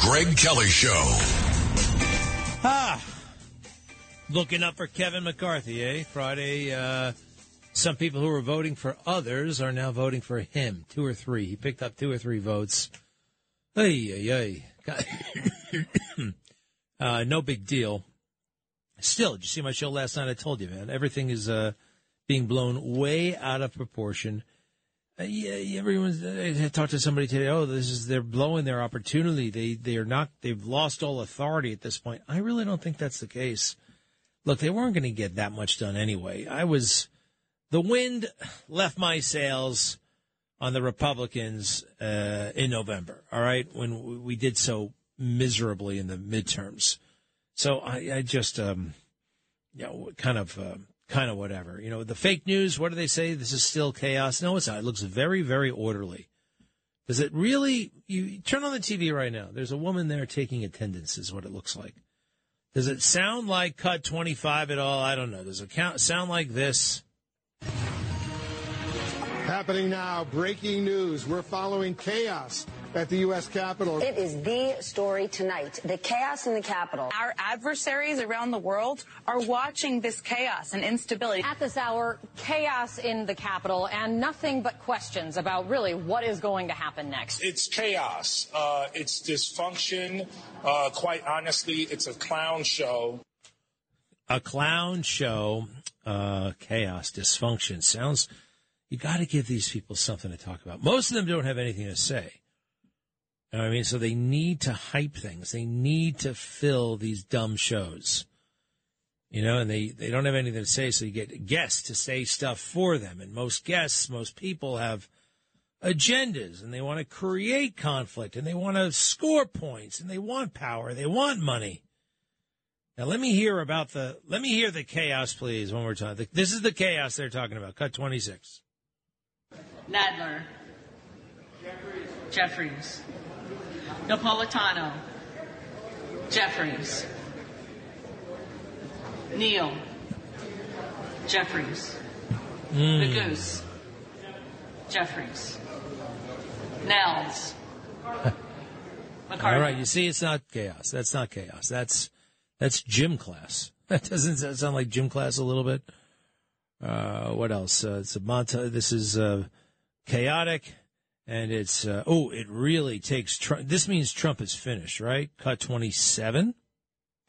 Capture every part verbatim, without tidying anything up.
Greg Kelly Show. Ah, looking up for Kevin McCarthy, eh? Friday, uh, some people who were voting for others are now voting for him. Two or three. He picked up two or three votes. Ay, ay, ay. uh, no big deal. Still, did you see my show last night? I told you, man. Everything is uh, being blown way out of proportion. Uh, yeah, everyone's. Uh, I talked to somebody today. Oh, this is they're blowing their opportunity. They they are not. They've lost all authority at this point. I really don't think that's the case. Look, they weren't going to get that much done anyway. I was. The wind left my sails on the Republicans uh, in November. All right, when we did so miserably in the midterms. So I, I just, um, you know, kind of, uh, kind of whatever. You know, the fake news, what do they say? This is still chaos. No, it's not. It looks very, very orderly. Does it really? You turn on the T V right now. There's a woman there taking attendance is what it looks like. Does it sound like cut twenty-five at all? I don't know. Does it count, sound like this? Happening now, breaking news. We're following chaos at the U S. Capitol. It is the story tonight, the chaos in the Capitol. Our adversaries around the world are watching this chaos and instability. At this hour, chaos in the Capitol and nothing but questions about really what is going to happen next. It's chaos. Uh, it's dysfunction. Uh, quite honestly, it's a clown show. A clown show. Uh, chaos, dysfunction. Sounds, you got to give these people something to talk about. Most of them don't have anything to say. You know what I mean? So they need to hype things. They need to fill these dumb shows, you know, and they, they don't have anything to say. So you get guests to say stuff for them. And most guests, most people have agendas and they want to create conflict and they want to score points and they want power. They want money. Now, let me hear about the let me hear the chaos, please. One more time. This is the chaos they're talking about. Cut twenty-six. Nadler. Jeffries. Jeffries. Napolitano, Jeffries, Neal, Jeffries, mm. Magooz, Jeffries, Nels, McCarthy. All right, you see, it's not chaos. That's not chaos. That's that's gym class. That doesn't that sound like gym class a little bit? Uh, what else? Uh, it's a monta- This is uh, chaotic. And it's, uh, oh, it really takes Trump. This means Trump is finished, right? Cut twenty-seven.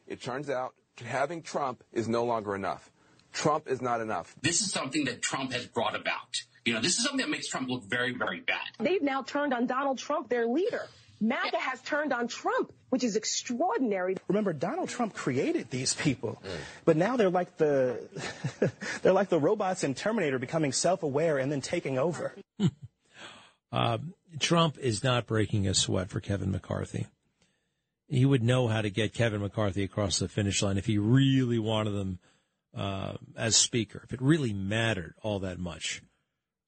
It turns out having Trump is no longer enough. Trump is not enough. This is something that Trump has brought about. You know, this is something that makes Trump look very, very bad. They've now turned on Donald Trump, their leader. MAGA has turned on Trump, which is extraordinary. Remember, Donald Trump created these people, mm. but now they're like the they're like the robots in Terminator, becoming self-aware and then taking over. Uh, Trump is not breaking a sweat for Kevin McCarthy. He would know how to get Kevin McCarthy across the finish line if he really wanted them uh, as speaker, if it really mattered all that much.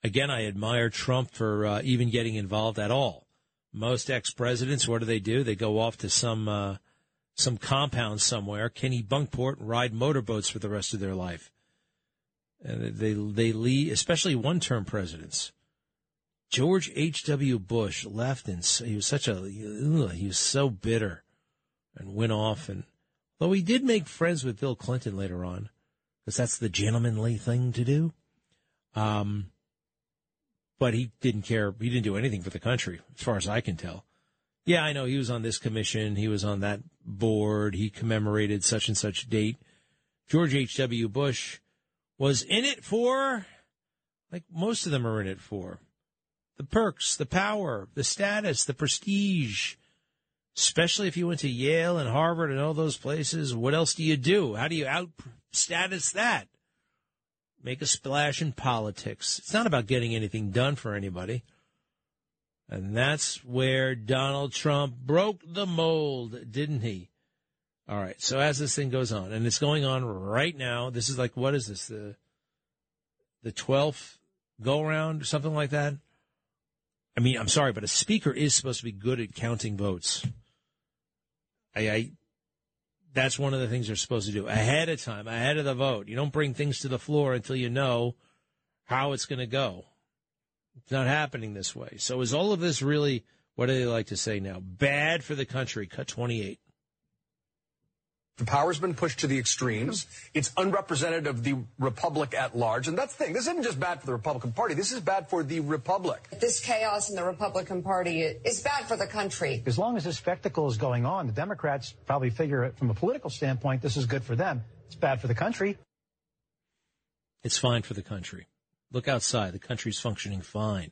Again, I admire Trump for uh, even getting involved at all. Most ex-presidents, what do they do? They go off to some uh, some compound somewhere, Kenny Bunkport, and ride motorboats for the rest of their life. And they they lead, especially one-term presidents. George H. W. Bush left, and he was such a ugh, he was so bitter, and went off. And though he did make friends with Bill Clinton later on, because that's the gentlemanly thing to do, um, but he didn't care. He didn't do anything for the country, as far as I can tell. Yeah, I know he was on this commission, he was on that board, he commemorated such and such date. George H. W. Bush was in it for, like most of them are in it for, the perks, the power, the status, the prestige, especially if you went to Yale and Harvard and all those places. What else do you do? How do you out-status that? Make a splash in politics. It's not about getting anything done for anybody. And that's where Donald Trump broke the mold, didn't he? All right, so as this thing goes on, and it's going on right now, this is like, what is this, the, the twelfth go-round or something like that? I mean, I'm sorry, but a speaker is supposed to be good at counting votes. I, I, that's one of the things they're supposed to do ahead of time, ahead of the vote. You don't bring things to the floor until you know how it's going to go. It's not happening this way. So is all of this really what do they like to say now? Bad for the country. Cut twenty-eight. The power's been pushed to the extremes. It's unrepresentative of the republic at large. And that's the thing. This isn't just bad for the Republican Party. This is bad for the republic. This chaos in the Republican Party is bad for the country. As long as this spectacle is going on, the Democrats probably figure it from a political standpoint, this is good for them. It's bad for the country. It's fine for the country. Look outside. The country's functioning fine.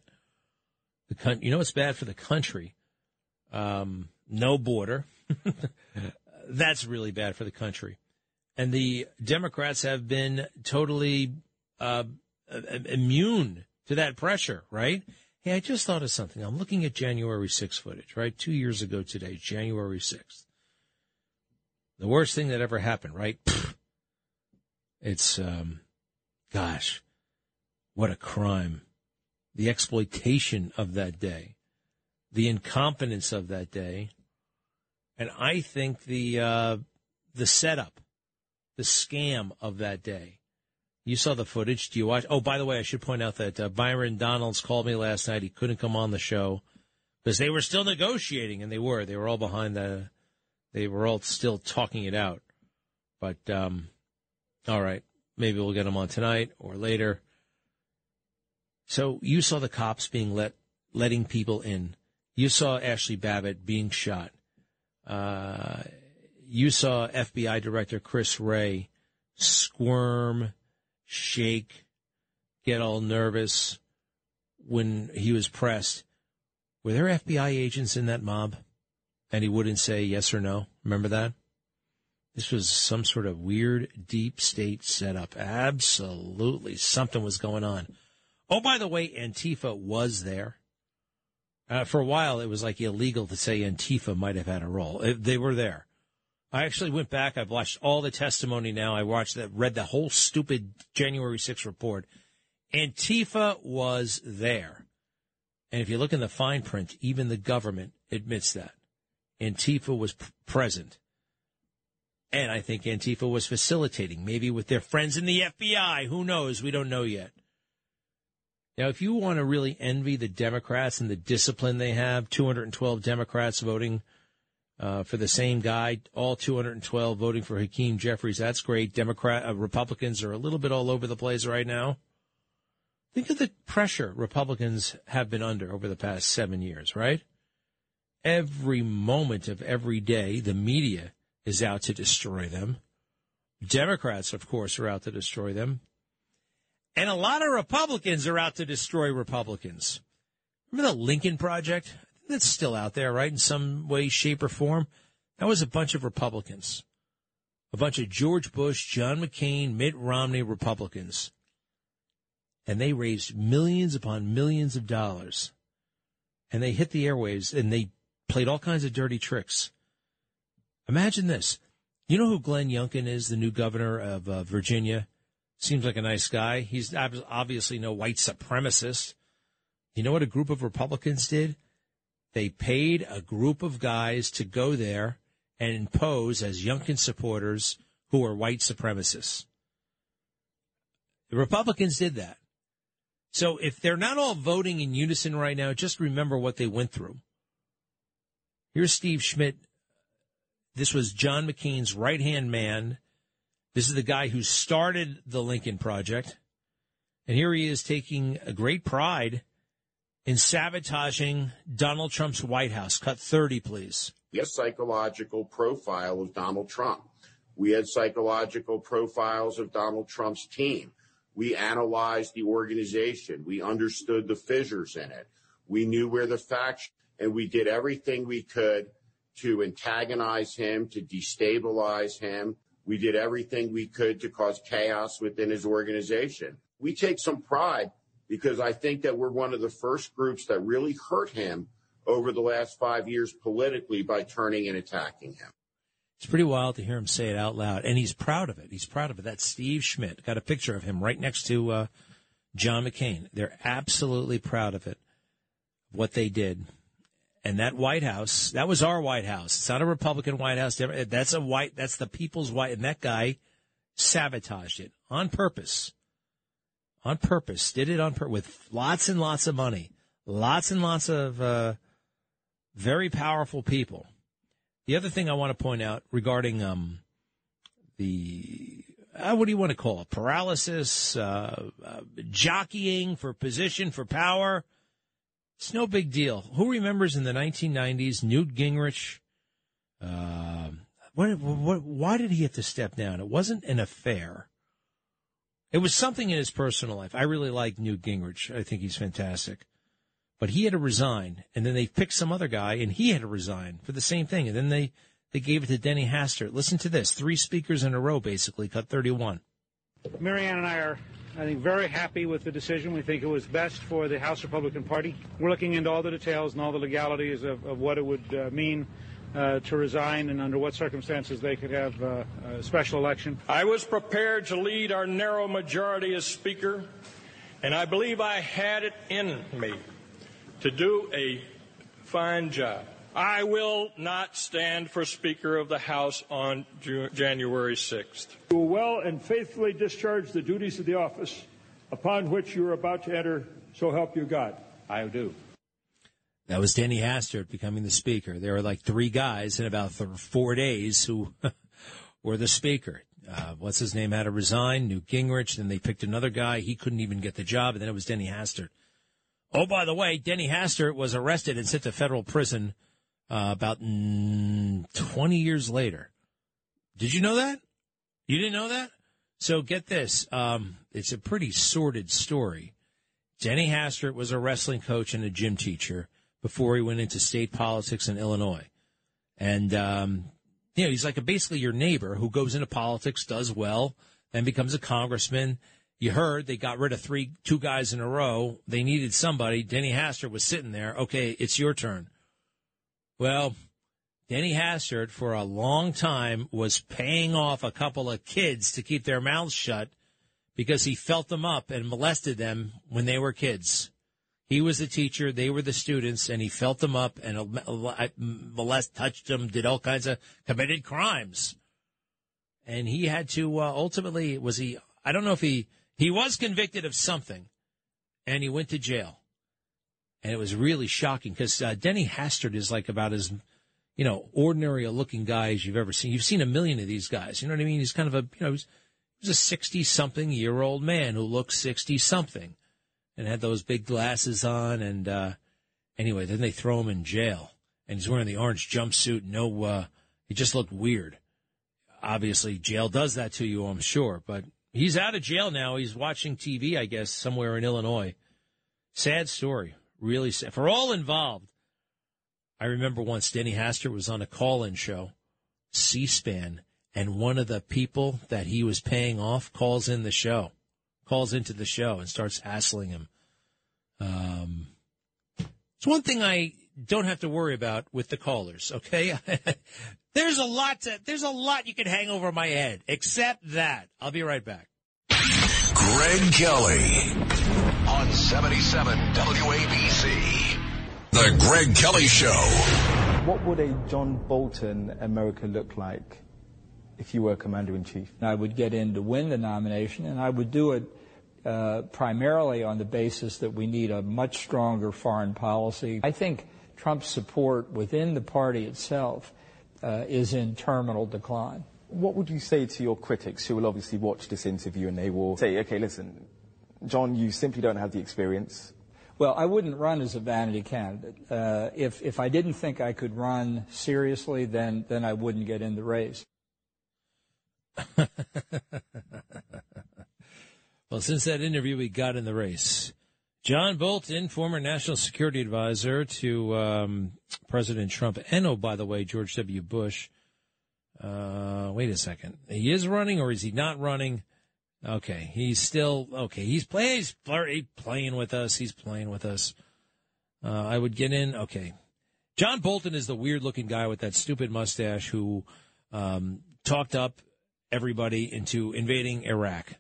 The con- You know what's bad for the country? Um, no border. That's really bad for the country. And the Democrats have been totally uh, immune to that pressure, right? Hey, I just thought of something. I'm looking at January sixth footage, right? Two years ago today, January sixth. The worst thing that ever happened, right? It's, um, gosh, what a crime. The exploitation of that day, the incompetence of that day. And I think the uh, the setup, the scam of that day. You saw the footage. Do you watch? Oh, by the way, I should point out that uh, Byron Donalds called me last night. He couldn't come on the show because they were still negotiating, and they were. They were all behind the – they were all still talking it out. But, um, all right, maybe we'll get him on tonight or later. So you saw the cops being let letting people in. You saw Ashley Babbitt being shot. Uh, you saw F B I Director Chris Wray squirm, shake, get all nervous when he was pressed. Were there F B I agents in that mob? And he wouldn't say yes or no. Remember that? This was some sort of weird deep state setup. Absolutely. Something was going on. Oh, by the way, Antifa was there. Uh, for a while, it was like illegal to say Antifa might have had a role. It, they were there. I actually went back. I've watched all the testimony now. I watched that, read the whole stupid January sixth report. Antifa was there. And if you look in the fine print, even the government admits that. Antifa was p- present. And I think Antifa was facilitating, maybe with their friends in the F B I. Who knows? We don't know yet. Now, if you want to really envy the Democrats and the discipline they have, two hundred twelve Democrats voting uh, for the same guy, all two hundred twelve voting for Hakeem Jeffries, that's great. Democrat, uh, Republicans are a little bit all over the place right now. Think of the pressure Republicans have been under over the past seven years, right? Every moment of every day, the media is out to destroy them. Democrats, of course, are out to destroy them. And a lot of Republicans are out to destroy Republicans. Remember the Lincoln Project? That's still out there, right, in some way, shape, or form? That was a bunch of Republicans. A bunch of George Bush, John McCain, Mitt Romney Republicans. And they raised millions upon millions of dollars. And they hit the airwaves, and they played all kinds of dirty tricks. Imagine this. You know who Glenn Youngkin is, the new governor of uh, Virginia? Seems like a nice guy. He's obviously no white supremacist. You know what a group of Republicans did? They paid a group of guys to go there and pose as Youngkin supporters who are white supremacists. The Republicans did that. So if they're not all voting in unison right now, just remember what they went through. Here's Steve Schmidt. This was John McCain's right-hand man. This is the guy who started the Lincoln Project, and here he is taking a great pride in sabotaging Donald Trump's White House. Cut thirty, please. The psychological profile of Donald Trump. We had psychological profiles of Donald Trump's team. We analyzed the organization. We understood the fissures in it. We knew where the facts, and we did everything we could to antagonize him, to destabilize him. We did everything we could to cause chaos within his organization. We take some pride because I think that we're one of the first groups that really hurt him over the last five years politically by turning and attacking him. It's pretty wild to hear him say it out loud, and he's proud of it. He's proud of it. That's Steve Schmidt. Got a picture of him right next to uh, John McCain. They're absolutely proud of it, what they did. And that White House, that was our White House. It's not a Republican White House. That's a white. That's the people's White. And that guy sabotaged it on purpose. On purpose. Did it on purpose with lots and lots of money. Lots and lots of uh, very powerful people. The other thing I want to point out regarding um, the, uh, what do you want to call it, paralysis, uh, uh, jockeying for position, for power, it's no big deal. Who remembers in the nineteen nineties, Newt Gingrich, uh, what, what, why did he have to step down? It wasn't an affair. It was something in his personal life. I really like Newt Gingrich. I think he's fantastic. But he had to resign, and then they picked some other guy, and he had to resign for the same thing. And then they, they gave it to Denny Hastert. Listen to this. Three speakers in a row, basically, cut thirty-one. Marianne and I are, I think, very happy with the decision. We think it was best for the House Republican Party. We're looking into all the details and all the legalities of, of what it would uh, mean Uh, to resign and under what circumstances they could have uh, a special election. I was prepared to lead our narrow majority as Speaker, and I believe I had it in me to do a fine job. I will not stand for Speaker of the House on January sixth. You will well and faithfully discharge the duties of the office upon which you are about to enter, so help you God. I do. That was Denny Hastert becoming the Speaker. There were like three guys in about th- four days who were the Speaker. Uh, what's his name had to resign? Newt Gingrich. Then they picked another guy. He couldn't even get the job. And then it was Denny Hastert. Oh, by the way, Denny Hastert was arrested and sent to federal prison uh, about mm, twenty years later. Did you know that? You didn't know that? So get this. Um, it's a pretty sordid story. Denny Hastert was a wrestling coach and a gym teacher before he went into state politics in Illinois. And, um, you know, he's like a, basically your neighbor who goes into politics, does well, then becomes a congressman. You heard they got rid of three, two guys in a row. They needed somebody. Denny Hastert was sitting there. Okay, it's your turn. Well, Denny Hastert for a long time was paying off a couple of kids to keep their mouths shut because he felt them up and molested them when they were kids. He was the teacher, they were the students, and he felt them up and molested, touched them, did all kinds of, committed crimes. And he had to, uh, ultimately, was he, I don't know if he, he was convicted of something, and he went to jail. And it was really shocking, because uh, Denny Hastert is like about as, you know, ordinary a looking guy as you've ever seen. You've seen a million of these guys, you know what I mean? He's kind of a, you know, he's, he's a sixty-something-year-old man who looks sixty-something. And had those big glasses on, and uh, anyway, then they throw him in jail, and he's wearing the orange jumpsuit. No, uh, he just looked weird. Obviously, jail does that to you, I'm sure, but he's out of jail now. He's watching T V, I guess, somewhere in Illinois. Sad story, really sad. For all involved, I remember once Denny Hastert was on a call-in show, C-SPAN, and one of the people that he was paying off calls in the show. calls into the show and starts hassling him. Um, it's one thing I don't have to worry about with the callers, okay? There's a lot to, there's a lot you can hang over my head, except that. I'll be right back. Greg Kelly on seventy-seven W A B C. The Greg Kelly Show. What would a John Bolton America look like if you were Commander-in-Chief? I would get in to win the nomination, and I would do it uh, primarily on the basis that we need a much stronger foreign policy. I think Trump's support within the party itself uh, is in terminal decline. What would you say to your critics who will obviously watch this interview and they will say, okay, listen, John, you simply don't have the experience? Well, I wouldn't run as a vanity candidate. Uh, if, if I didn't think I could run seriously, then, then I wouldn't get in the race. Well, since that interview, we got in the race. John Bolton, former national security advisor to um, President Trump, and oh, by the way, George W. Bush. Uh, wait a second. He is running, or is he not running? Okay, he's still, okay, he's, play, he's play, playing with us. He's playing with us. Uh, I would get in. Okay. John Bolton is the weird-looking guy with that stupid mustache who um, talked up everybody into invading Iraq.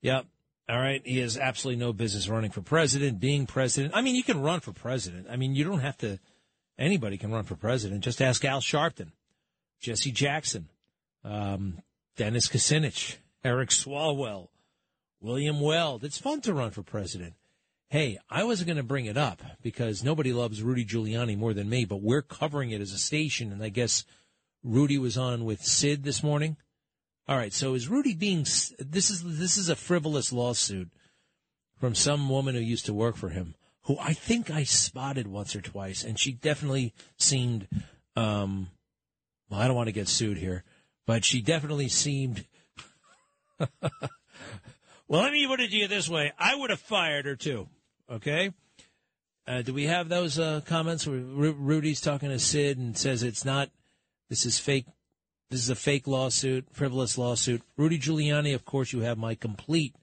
Yep. All right. He has absolutely no business running for president, being president. I mean, you can run for president. I mean, you don't have to. Anybody can run for president. Just ask Al Sharpton, Jesse Jackson, um, Dennis Kucinich, Eric Swalwell, William Weld. It's fun to run for president. hey, I wasn't going to bring it up because nobody loves Rudy Giuliani more than me, but we're covering it as a station, and I guess Rudy was on with Sid this morning. All right, so is Rudy being – this is this is a frivolous lawsuit from some woman who used to work for him, who I think I spotted once or twice, and she definitely seemed um, – well, I don't want to get sued here, but she definitely seemed – well, let me put it to you this way. I would have fired her too, okay? Uh, do we have those uh, comments where Ru- Rudy's talking to Sid and says it's not – This is fake. This is a fake lawsuit, frivolous lawsuit. Rudy Giuliani, of course, you have my complete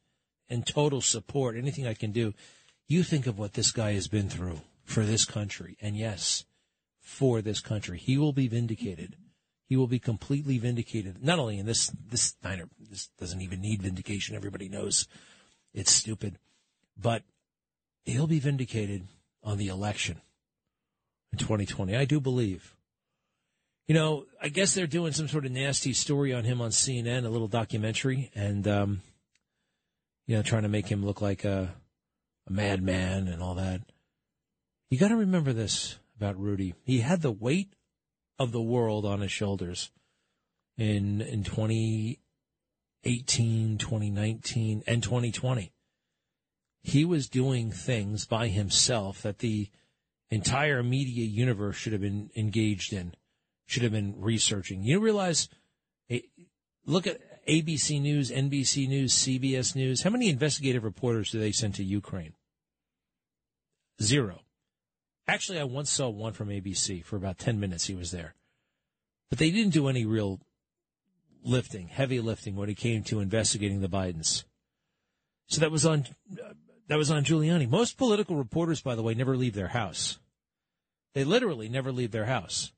and total support. Anything I can do. You think of what this guy has been through for this country. And, yes, for this country. He will be vindicated. He will be completely vindicated. Not only in this, this, this doesn't even need vindication. Everybody knows it's stupid. But he'll be vindicated on the election in twenty twenty. I do believe. You know, I guess they're doing some sort of nasty story on him on C N N, a little documentary, and, um, you know, trying to make him look like a, a madman and all that. You got to remember this about Rudy. He had the weight of the world on his shoulders in in twenty eighteen, twenty nineteen, and twenty twenty. He was doing things by himself that the entire media universe should have been engaged in. Should have been researching. You realize, look at A B C News, N B C News, C B S News. How many investigative reporters do they send to Ukraine? Zero. Actually, I once saw one from A B C for about ten minutes. He was there. But they didn't do any real lifting, heavy lifting, when it came to investigating the Bidens. So that was on, that was on Giuliani. Most political reporters, by the way, never leave their house. They literally never leave their house.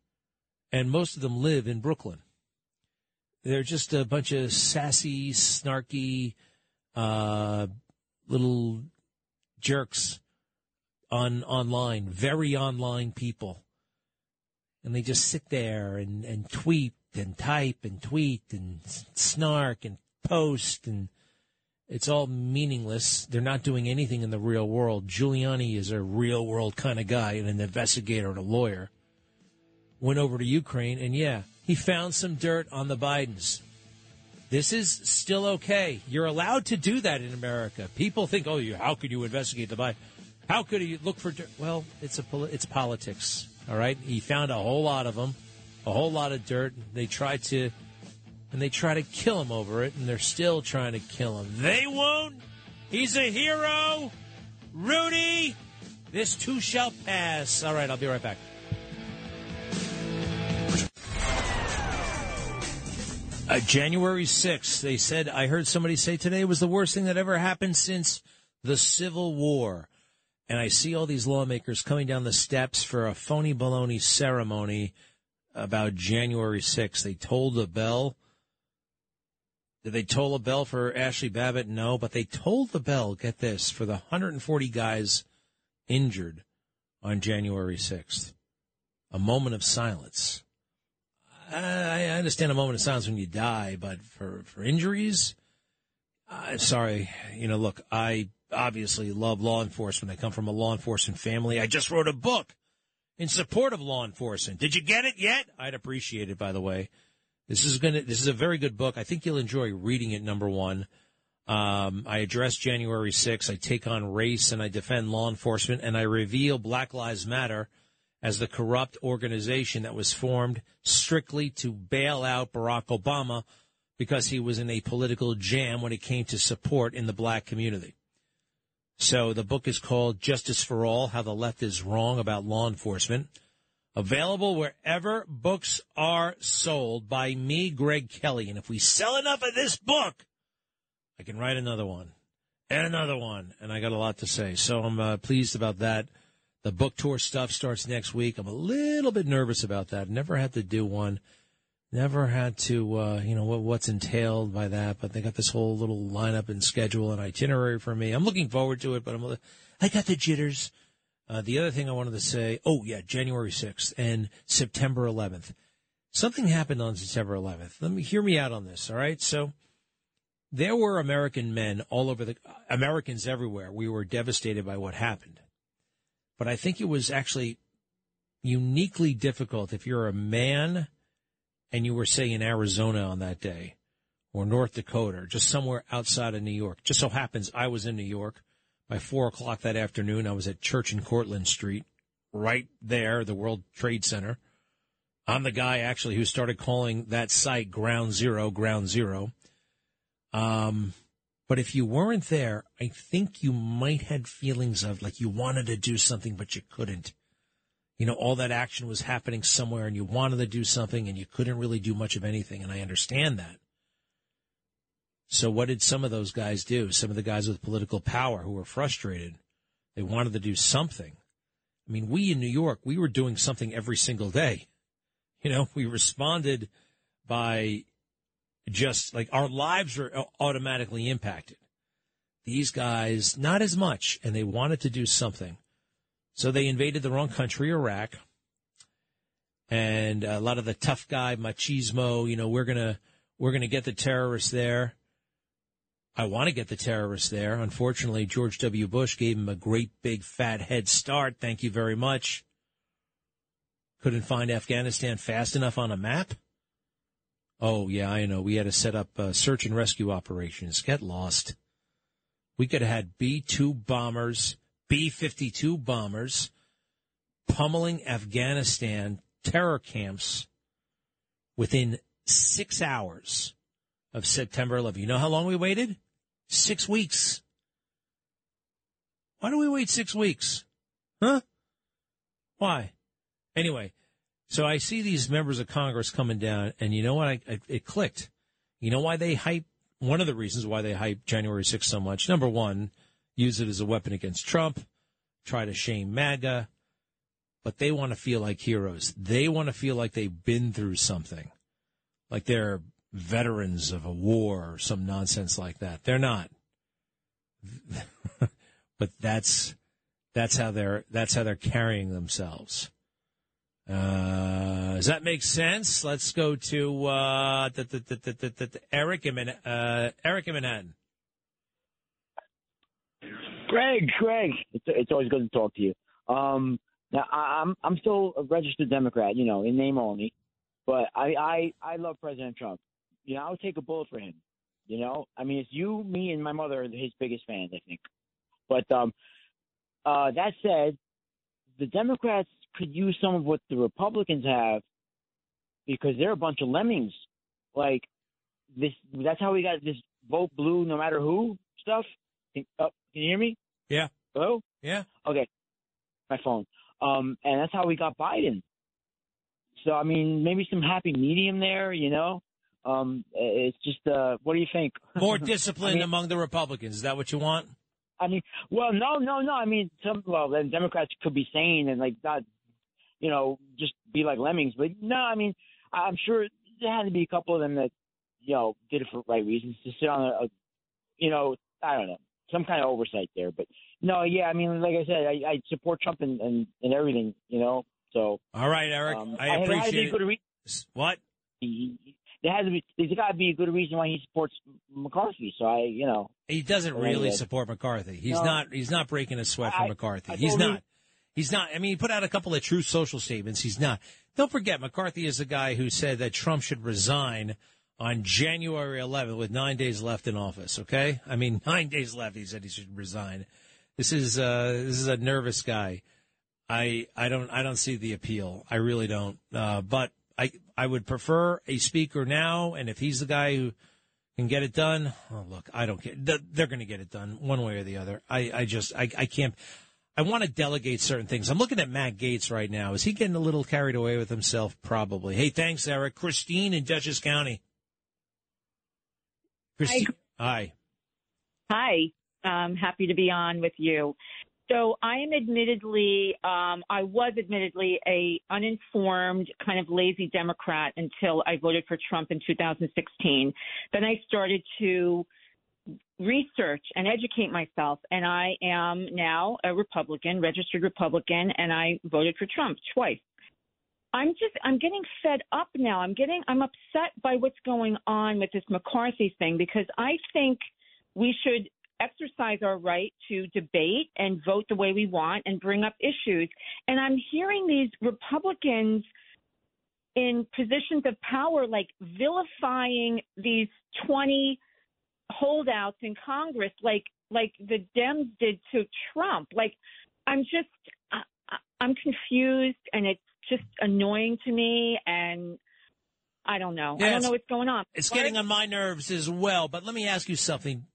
And most of them live in Brooklyn. They're just a bunch of sassy, snarky, uh, little jerks on online, very online people. And they just sit there and, and tweet and type and tweet and snark and post. And it's all meaningless. They're not doing anything in the real world. Giuliani is a real world kind of guy and an investigator and a lawyer. Went over to Ukraine, and yeah, he found some dirt on the Bidens. This is still okay. You're allowed to do that in America. People think, oh, you, how could you investigate the Biden? How could you look for dirt? Well, it's, a, it's politics, all right? He found a whole lot of them, a whole lot of dirt. They tried to, and they try to kill him over it, and they're still trying to kill him. They won't. He's a hero. Rudy, this too shall pass. All right, I'll be right back. Uh, January sixth, they said, I heard somebody say today was the worst thing that ever happened since the Civil War. And I see all these lawmakers coming down the steps for a phony baloney ceremony about January sixth. They tolled a bell. Did they toll a bell for Ashley Babbitt? No, but they tolled the bell, get this, for the one hundred forty guys injured on January sixth. A moment of silence. I understand a moment of silence when you die, but for, for injuries, I'm sorry. You know, look, I obviously love law enforcement. I come from a law enforcement family. I just wrote a book in support of law enforcement. Did you get it yet? I'd appreciate it, by the way. This is gonna. This is a very good book. I think you'll enjoy reading it, number one. Um, I address January sixth. I take on race, and I defend law enforcement, and I reveal Black Lives Matter as the corrupt organization that was formed strictly to bail out Barack Obama because he was in a political jam when it came to support in the black community. So the book is called Justice for All, How the Left is Wrong About Law Enforcement. Available wherever books are sold by me, Greg Kelly. And if we sell enough of this book, I can write another one and another one. And I got a lot to say. So I'm uh, pleased about that. The book tour stuff starts next week. I'm a little bit nervous about that. Never had to do one. Never had to, uh, you know, what, what's entailed by that. But they got this whole little lineup and schedule and itinerary for me. I'm looking forward to it, but I'm, I got the jitters. Uh, the other thing I wanted to say, oh, yeah, January sixth and September eleventh. Something happened on September eleventh. Let me hear me out on this, all right? So There were American men all over the, Americans everywhere. We were devastated by what happened. But I think it was actually uniquely difficult if you're a man and you were, say, in Arizona on that day or North Dakota or just somewhere outside of New York. Just so happens I was in New York. By four o'clock that afternoon, I was at church in Cortlandt Street, right there, the World Trade Center. I'm the guy, actually, who started calling that site Ground Zero, Ground Zero. Um, but if you weren't there, I think you might had feelings of, like, you wanted to do something, but you couldn't. You know, all that action was happening somewhere, and you wanted to do something, and you couldn't really do much of anything, and I understand that. So what did some of those guys do? Some of the guys with political power who were frustrated, they wanted to do something. I mean, we in New York, we were doing something every single day. You know, we responded by just, like, our lives were automatically impacted. These guys, not as much, and they wanted to do something. So they invaded the wrong country, Iraq, and a lot of the tough guy machismo, you know, we're going to we're going to get the terrorists there. I want to get the terrorists there. Unfortunately, George W. Bush gave him a great big fat head start. Thank you very much. Couldn't find Afghanistan fast enough on a map. Oh, yeah, I know. We had to set up uh, search and rescue operations. Get lost. We could have had B two bombers, B fifty-two bombers, pummeling Afghanistan terror camps within six hours of September eleventh. You know how long we waited? Six weeks. Why do we wait six weeks? Huh? Why? Anyway, so I see these members of Congress coming down, and you know what? I, I, it clicked. You know why they hype? One of the reasons why they hype January sixth so much. Number one, use it as a weapon against Trump, try to shame MAGA, but they want to feel like heroes. They want to feel like they've been through something, like they're veterans of a war or some nonsense like that. They're not. But that's that's how they're that's how they're carrying themselves. Uh, does that make sense? Let's go to uh, the, the, the, the, the, the Eric in uh, Eric in Manhattan. Greg, Greg, it's, it's always good to talk to you. Um, now I'm I'm still a registered Democrat, you know, in name only, but I, I, I love President Trump. You know, I'll take a bullet for him. You know, I mean, it's you, me, and my mother are his biggest fans, I think. But um, uh, that said, the Democrats could use some of what the Republicans have, because they're a bunch of lemmings. Like this, that's how we got this vote blue, no matter who stuff. Can, oh, can you hear me? Yeah. Hello? Yeah. Okay. My phone. Um, and that's how we got Biden. So, I mean, maybe some happy medium there, you know? Um, it's just, uh, what do you think? More discipline I mean, among the Republicans. Is that what you want? I mean, well, no, no, no. I mean, some, well, then Democrats could be sane and, like, not, you know, just be like lemmings. But no, I mean, I'm sure there had to be a couple of them that, you know, did it for right reasons, to sit on a, a you know, I don't know, some kind of oversight there. But no, yeah, I mean, like I said, I, I support Trump and, and, and everything, you know? So, all right, Eric, um, I appreciate it. Re- what? There has to be. There's got to be a good reason why he supports McCarthy. So I, you know, he doesn't really anyway. support McCarthy. He's no. not. He's not breaking a sweat I, for McCarthy. I, I he's not. He, he's not. I mean, he put out a couple of true social statements. He's not. Don't forget, McCarthy is the guy who said that Trump should resign on January eleventh with nine days left in office. Okay, I mean, nine days left. He said he should resign. This is uh, this is a nervous guy. I, I don't I don't see the appeal. I really don't. Uh, but I I would prefer a speaker now. And if he's the guy who can get it done, oh, look, I don't care. They're going to get it done one way or the other. I, I just I, I can't. I want to delegate certain things. I'm looking at Matt Gaetz right now. Is he getting a little carried away with himself? Probably. Hey, thanks, Eric. Christine in Dutchess County. Christine. Hi. Hi. I'm happy to be on with you. So I am admittedly, um, I was admittedly a uninformed, kind of lazy Democrat until I voted for Trump in two thousand sixteen. Then I started to research and educate myself, and I am now a Republican, registered Republican, and I voted for Trump twice. I'm just I'm getting fed up now. I'm getting I'm upset by what's going on with this McCarthy thing, because I think we should exercise our right to debate and vote the way we want and bring up issues. And I'm hearing these Republicans in positions of power, like, vilifying these twenty holdouts in Congress, like like the Dems did to Trump. Like, I'm just I, I'm confused, and it's just annoying to me, and I don't know. Yeah, I don't know what's going on. It's getting on my nerves as well. But let me ask you something.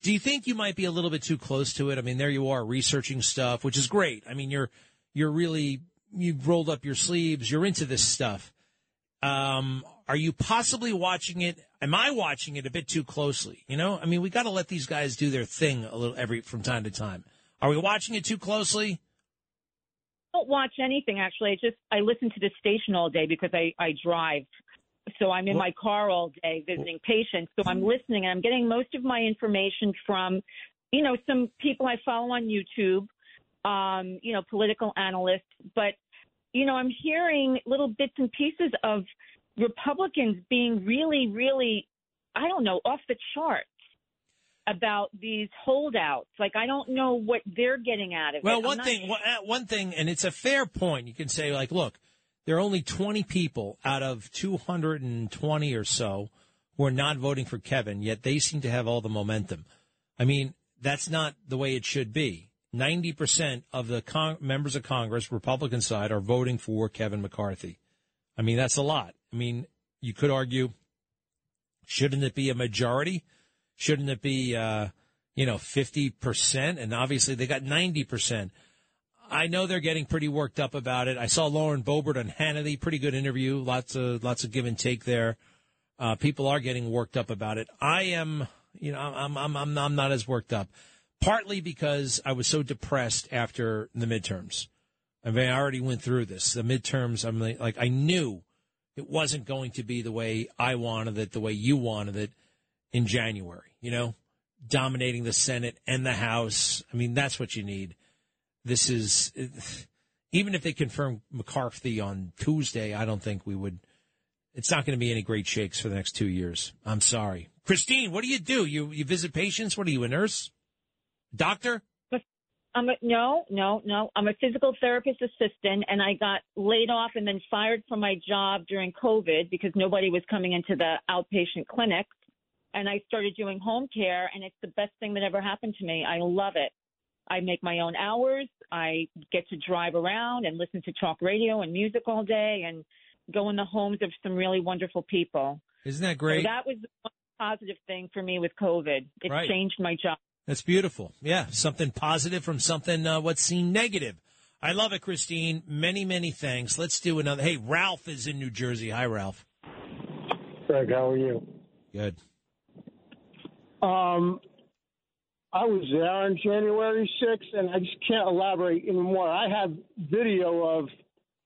Do you think you might be a little bit too close to it? I mean, there you are researching stuff, which is great. I mean, you're you're really you've rolled up your sleeves. You're into this stuff. Um, are you possibly watching it? Am I watching it a bit too closely? You know, I mean, we got to let these guys do their thing a little every from time to time. Are we watching it too closely? I don't watch anything, actually. I just I listen to this station all day because I, I drive. So I'm in my car all day visiting patients. So I'm listening, and I'm getting most of my information from, you know, some people I follow on YouTube, um, you know, political analysts. But, you know, I'm hearing little bits and pieces of Republicans being really, really, I don't know, off the charts about these holdouts. Like, I don't know what they're getting out of it. Well, one thing, one thing, and it's a fair point. You can say, like, look, there are only twenty people out of two hundred twenty or so who are not voting for Kevin, yet they seem to have all the momentum. I mean, that's not the way it should be. ninety percent of the con- members of Congress, Republican side, are voting for Kevin McCarthy. I mean, that's a lot. I mean, you could argue, shouldn't it be a majority? Shouldn't it be, uh, you know, fifty percent? And obviously they got ninety percent. I know they're getting pretty worked up about it. I saw Lauren Boebert on Hannity, pretty good interview, lots of lots of give and take there. Uh, people are getting worked up about it. I am, you know, I'm I'm I'm I'm not as worked up, partly because I was so depressed after the midterms. I mean, I already went through this. The midterms, I'm like, like I knew it wasn't going to be the way I wanted it, the way you wanted it in January. You know, dominating the Senate and the House. I mean, that's what you need. This is, even if they confirm McCarthy on Tuesday, I don't think we would, it's not going to be any great shakes for the next two years. I'm sorry. Christine, what do you do? You you visit patients? What are you, a nurse? Doctor? I'm a, no, no, no. I'm a physical therapist assistant, and I got laid off and then fired from my job during COVID because nobody was coming into the outpatient clinics. And I started doing home care, and it's the best thing that ever happened to me. I love it. I make my own hours. I get to drive around and listen to talk radio and music all day and go in the homes of some really wonderful people. Isn't that great? So that was the one positive thing for me with COVID. It right. changed my job. That's beautiful. Yeah, something positive from something uh, what seemed negative. I love it, Christine. Many, many thanks. Let's do another. Hey, Ralph is in New Jersey. Hi, Ralph. Greg, how are you? Good. Um. I was there on January sixth, and I just can't elaborate anymore. I have video of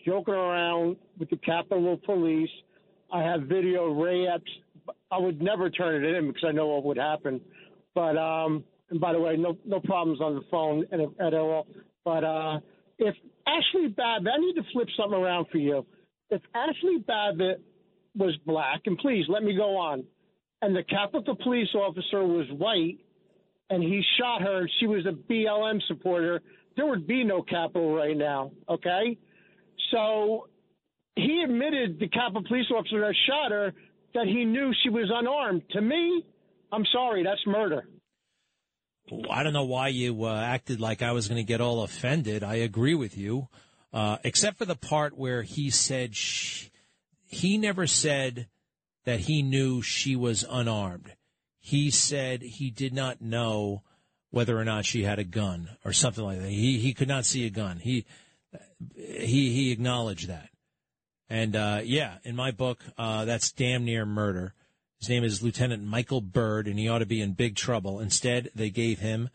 joking around with the Capitol Police. I have video of Ray Epps. I would never turn it in because I know what would happen. But um, and by the way, no no problems on the phone at, at all. But uh, if Ashley Babbitt, I need to flip something around for you. If Ashley Babbitt was black, and please let me go on, and the Capitol Police officer was white, and he shot her, and she was a B L M supporter, there would be no Capitol right now, okay? So he admitted, the Capitol Police officer that shot her, that he knew she was unarmed. To me, I'm sorry, that's murder. Well, I don't know why you uh, acted like I was going to get all offended. I agree with you, uh, except for the part where he said she, he never said that he knew she was unarmed. He said he did not know whether or not she had a gun or something like that. He he could not see a gun. He he he acknowledged that. And, uh, yeah, in my book, uh, that's damn near murder. His name is Lieutenant Michael Byrd, and he ought to be in big trouble. Instead, they gave him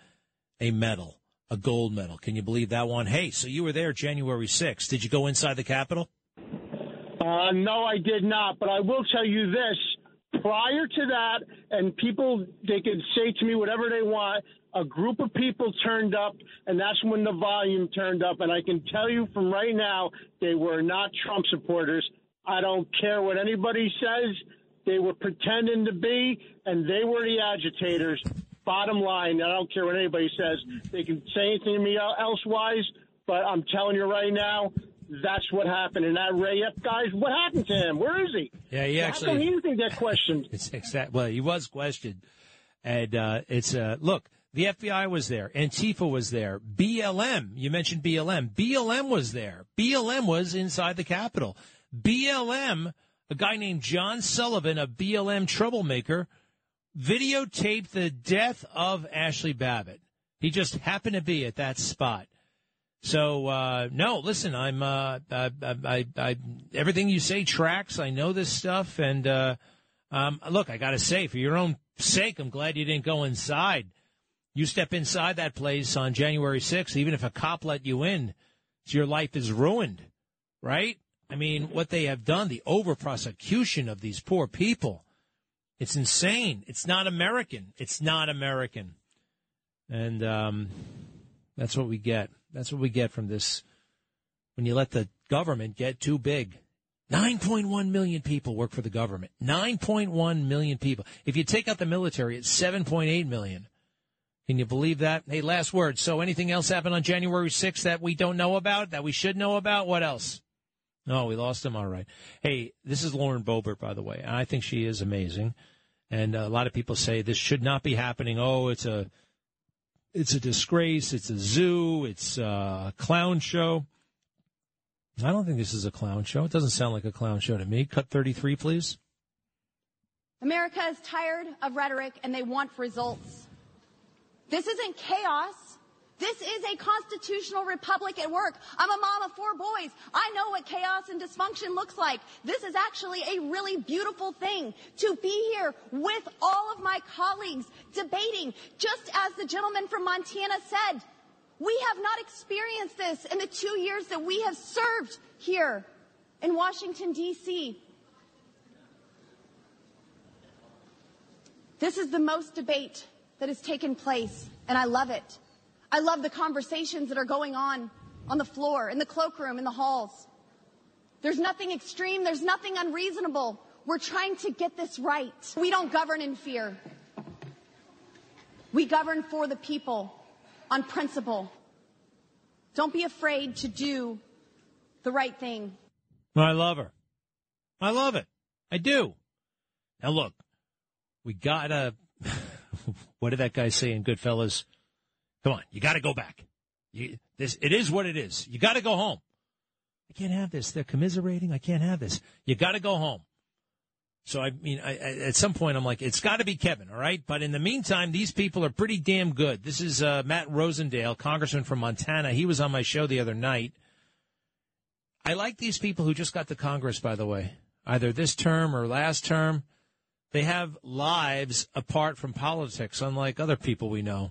a medal, a gold medal. Can you believe that one? Hey, so you were there January sixth. Did you go inside the Capitol? Uh, no, I did not. But I will tell you this. Prior to that, and people, they could say to me whatever they want, a group of people turned up, and that's when the volume turned up. And I can tell you from right now, they were not Trump supporters. I don't care what anybody says. They were pretending to be, and they were the agitators. Bottom line, I don't care what anybody says. They can say anything to me elsewise, but I'm telling you right now, that's what happened. And that Ray F guy, what happened to him? Where is he? Yeah, he actually. How come he didn't get questioned? It's exact. Well, he was questioned, and uh, it's uh, look. The F B I was there. Antifa was there. B L M. You mentioned B L M. B L M was there. B L M was inside the Capitol. B L M, a guy named John Sullivan, a B L M troublemaker, videotaped the death of Ashley Babbitt. He just happened to be at that spot. So, uh, no, listen, I'm, uh, I, I, I, everything you say tracks. I know this stuff. And, uh, um, look, I got to say, for your own sake, I'm glad you didn't go inside. You step inside that place on January sixth, even if a cop let you in, your life is ruined, right? I mean, what they have done, the over-prosecution of these poor people, it's insane. It's not American. It's not American. And um, that's what we get. That's what we get from this when you let the government get too big. nine point one million people work for the government. nine point one million people. If you take out the military, it's seven point eight million. Can you believe that? Hey, last word. So anything else happened on January sixth that we don't know about, that we should know about? What else? No, we lost him. All right. Hey, this is Lauren Boebert, by the way. I think she is amazing. And a lot of people say this should not be happening. Oh, it's a it's a disgrace. It's a zoo. It's a clown show. I don't think this is a clown show. It doesn't sound like a clown show to me. Cut thirty-three, please. America is tired of rhetoric, and they want results. This isn't chaos. This is a constitutional republic at work. I'm a mom of four boys. I know what chaos and dysfunction looks like. This is actually a really beautiful thing to be here with all of my colleagues debating. Just as the gentleman from Montana said, we have not experienced this in the two years that we have served here in Washington, D C This is the most debate that has taken place, and I love it. I love the conversations that are going on on the floor, in the cloakroom, in the halls. There's nothing extreme. There's nothing unreasonable. We're trying to get this right. We don't govern in fear. We govern for the people on principle. Don't be afraid to do the right thing. I love her. I love it. I do. Now, look, we got to... What did that guy say in Goodfellas? Come on, you got to go back. You, this, it is what it is. You got to go home. I can't have this. They're commiserating. I can't have this. You got to go home. So, I mean, I, I, at some point, I'm like, it's got to be Kevin, all right? But in the meantime, these people are pretty damn good. This is uh, Matt Rosendale, congressman from Montana. He was on my show the other night. I like these people who just got to Congress, by the way, either this term or last term. They have lives apart from politics, unlike other people we know.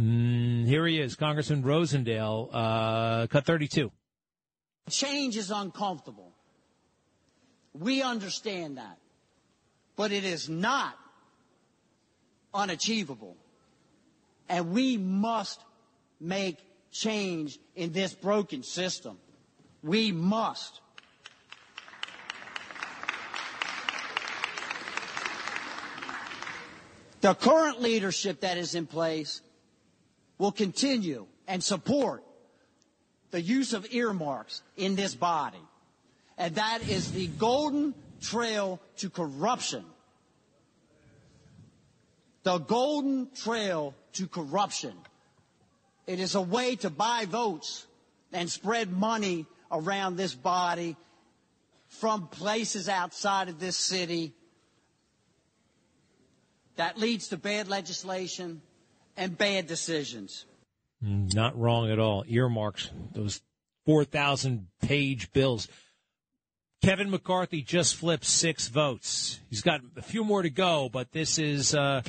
Mm, here he is, Congressman Rosendale, uh, cut thirty-two. Change is uncomfortable. We understand that. But it is not unachievable. And we must make change in this broken system. We must. The current leadership that is in place will continue and support the use of earmarks in this body. And that is the golden trail to corruption. The golden trail to corruption. It is a way to buy votes and spread money around this body from places outside of this city. That leads to bad legislation and bad decisions. Not wrong at all. Earmarks, those four thousand page bills. Kevin McCarthy just flipped six votes. He's got a few more to go, but this is uh,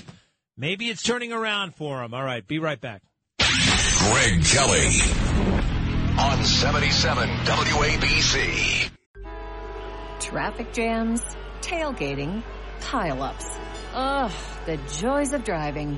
maybe it's turning around for him. All right, be right back. Greg Kelly on seventy-seven W A B C. traffic jams, tailgating, pileups. Ugh, the joys of driving.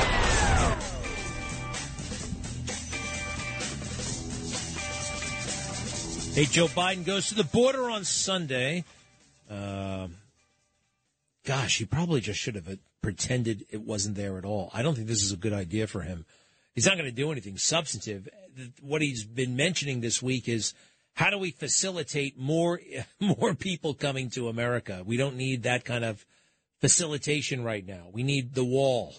Hey, Joe Biden goes to the border on Sunday. Uh, gosh, he probably just should have pretended it wasn't there at all. I don't think this is a good idea for him. He's not going to do anything substantive. What he's been mentioning this week is, how do we facilitate more more people coming to America? We don't need that kind of facilitation right now. We need the wall.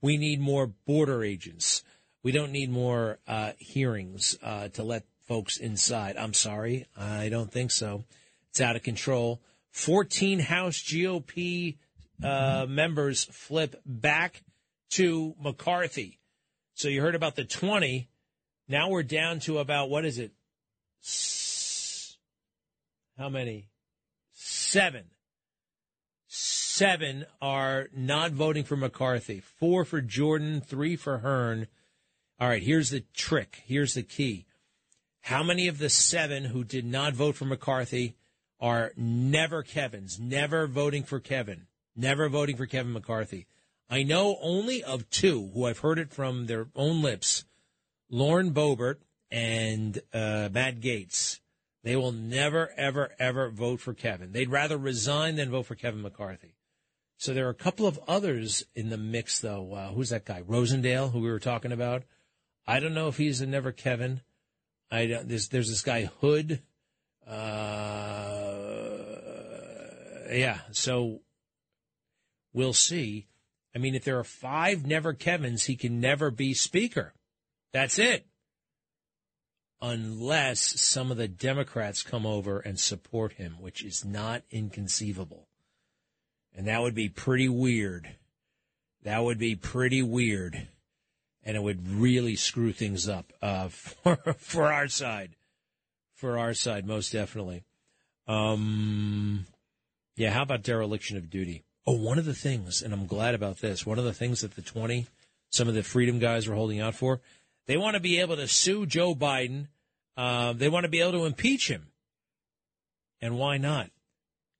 We need more border agents. We don't need more uh, hearings uh, to let folks inside. I'm sorry. I don't think so. It's out of control. fourteen House G O P uh, members flip back to McCarthy. So you heard about the twenty. Now we're down to about, what is it? How many? Seven. Seven are not voting for McCarthy. Four for Jordan, three for Hearn. All right, here's the trick. Here's the key. How many of the seven who did not vote for McCarthy are never Kevin's, never voting for Kevin, never voting for Kevin McCarthy? I know only of two who I've heard it from their own lips, Lauren Boebert and uh, Matt Gaetz. They will never, ever, ever vote for Kevin. They'd rather resign than vote for Kevin McCarthy. So there are a couple of others in the mix, though. Uh, who's that guy? Rosendale, who we were talking about. I don't know if he's a never Kevin. I don't, there's, there's this guy Hood. Uh, yeah, so we'll see. I mean, if there are five never Kevins, he can never be speaker. That's it. Unless some of the Democrats come over and support him, which is not inconceivable. And that would be pretty weird. That would be pretty weird. And it would really screw things up uh, for for our side, for our side, most definitely. Um, yeah, how about dereliction of duty? Oh, one of the things, and I'm glad about this, one of the things that the twenty, some of the freedom guys were holding out for, they want to be able to sue Joe Biden. Uh, they want to be able to impeach him. And why not?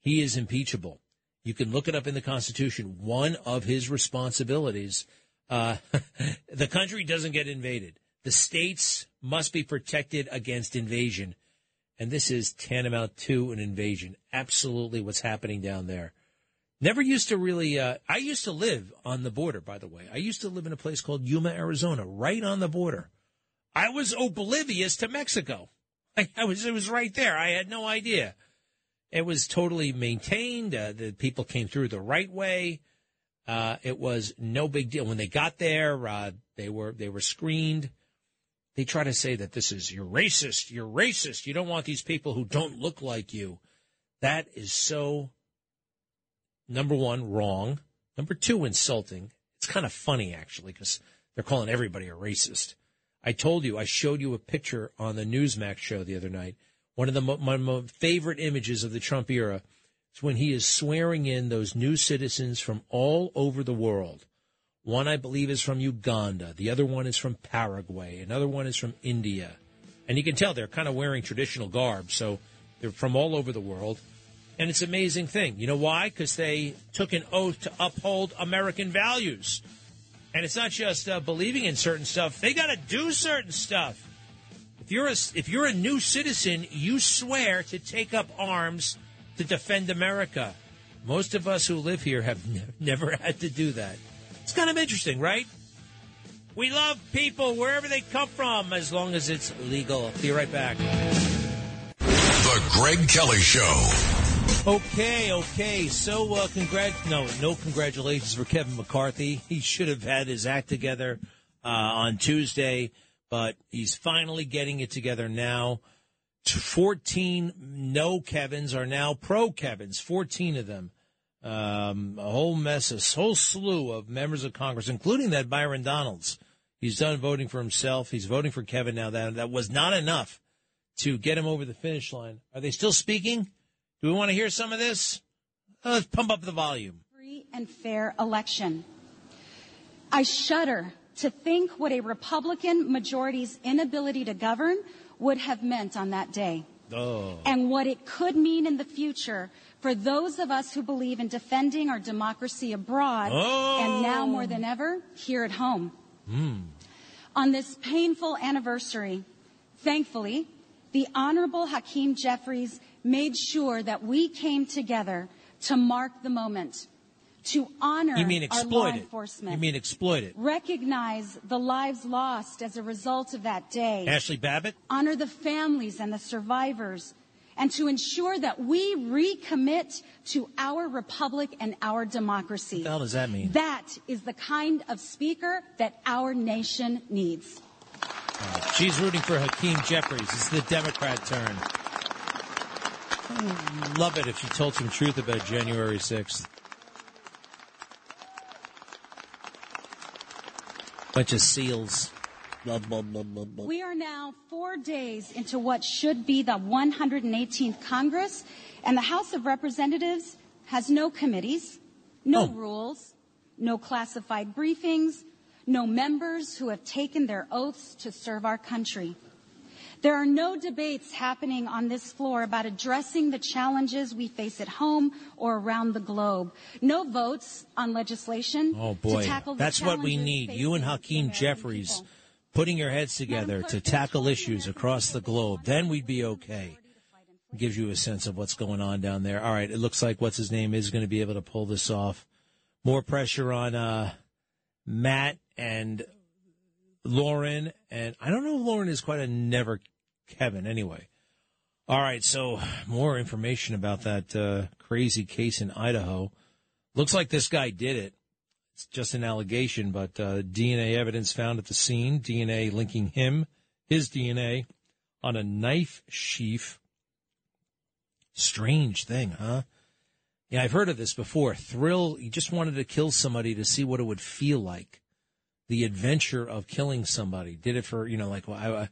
He is impeachable. You can look it up in the Constitution. One of his responsibilities Uh, the country doesn't get invaded. The states must be protected against invasion. And this is tantamount to an invasion. Absolutely what's happening down there. Never used to really, uh, I used to live on the border, by the way. I used to live in a place called Yuma, Arizona, right on the border. I was oblivious to Mexico. I, I was, it was right there. I had no idea. It was totally maintained. Uh, the people came through the right way. Uh, it was no big deal. When they got there, uh, they were they were screened. They try to say that this is, you're racist, you're racist. You don't want these people who don't look like you. That is so, number one, wrong. Number two, insulting. It's kind of funny, actually, because they're calling everybody a racist. I told you, I showed you a picture on the Newsmax show the other night. One of the, my, my favorite images of the Trump era, when he is swearing in those new citizens from all over the world. One, I believe, is from Uganda. The other one is from Paraguay. Another one is from India. And you can tell they're kind of wearing traditional garb, so they're from all over the world. And it's an amazing thing. You know why? Because they took an oath to uphold American values. And it's not just uh, believing in certain stuff. They got to do certain stuff. If you're a, if you're a new citizen, you swear to take up arms to defend America. Most of us who live here have ne- never had to do that. It's kind of interesting, right? We love people wherever they come from, as long as it's legal. I'll be right back. The Greg Kelly Show. Okay, okay. So, uh, congrat- no, no congratulations for Kevin McCarthy. He should have had his act together uh, on Tuesday, but he's finally getting it together now. fourteen no Kevins are now pro Kevins, fourteen of them um, a whole mess, a whole slew of members of Congress, including that Byron Donalds. He's done voting for himself. He's voting for Kevin now. That that was not enough to get him over the finish line. Are they still speaking? Do we want to hear some of this? Uh, let's pump up the volume. Free and fair election. I shudder to think what a Republican majority's inability to govern would have meant on that day. Oh. And what it could mean in the future for those of us who believe in defending our democracy abroad oh. and now more than ever here at home. Mm. On this painful anniversary, thankfully, the Honorable Hakeem Jeffries made sure that we came together to mark the moment, to honor you mean our law enforcement. You mean exploit it. Recognize the lives lost as a result of that day. Ashley Babbitt. Honor the families and the survivors, and to ensure that we recommit to our republic and our democracy. What the hell does that mean? That is the kind of speaker that our nation needs. Uh, she's rooting for Hakeem Jeffries. It's the Democrat turn. I love it if she told some truth about January sixth. Bunch of seals. Blah, blah, blah, blah, blah. We are now four days into what should be the one hundred eighteenth Congress, and the House of Representatives has no committees, no oh. rules, no classified briefings, no members who have taken their oaths to serve our country. There are no debates happening on this floor about addressing the challenges we face at home or around the globe. No votes on legislation oh, boy. to tackle the That's challenges what we need. You and Hakeem Jeffries people. putting your heads together to tackle issues across the globe. Then we'd be okay. Gives you a sense of what's going on down there. All right, it looks like what's his name is going to be able to pull this off. More pressure on uh, Matt and Lauren, and I don't know if Lauren is quite a never Kevin anyway. All right, so more information about that uh, crazy case in Idaho. Looks like this guy did it. It's just an allegation, but uh, D N A evidence found at the scene, D N A linking him, his D N A, on a knife sheath. Strange thing, huh? Yeah, I've heard of this before. Thrill, he just wanted to kill somebody to see what it would feel like. The adventure of killing somebody. Did it for, you know, like, well, I, uh,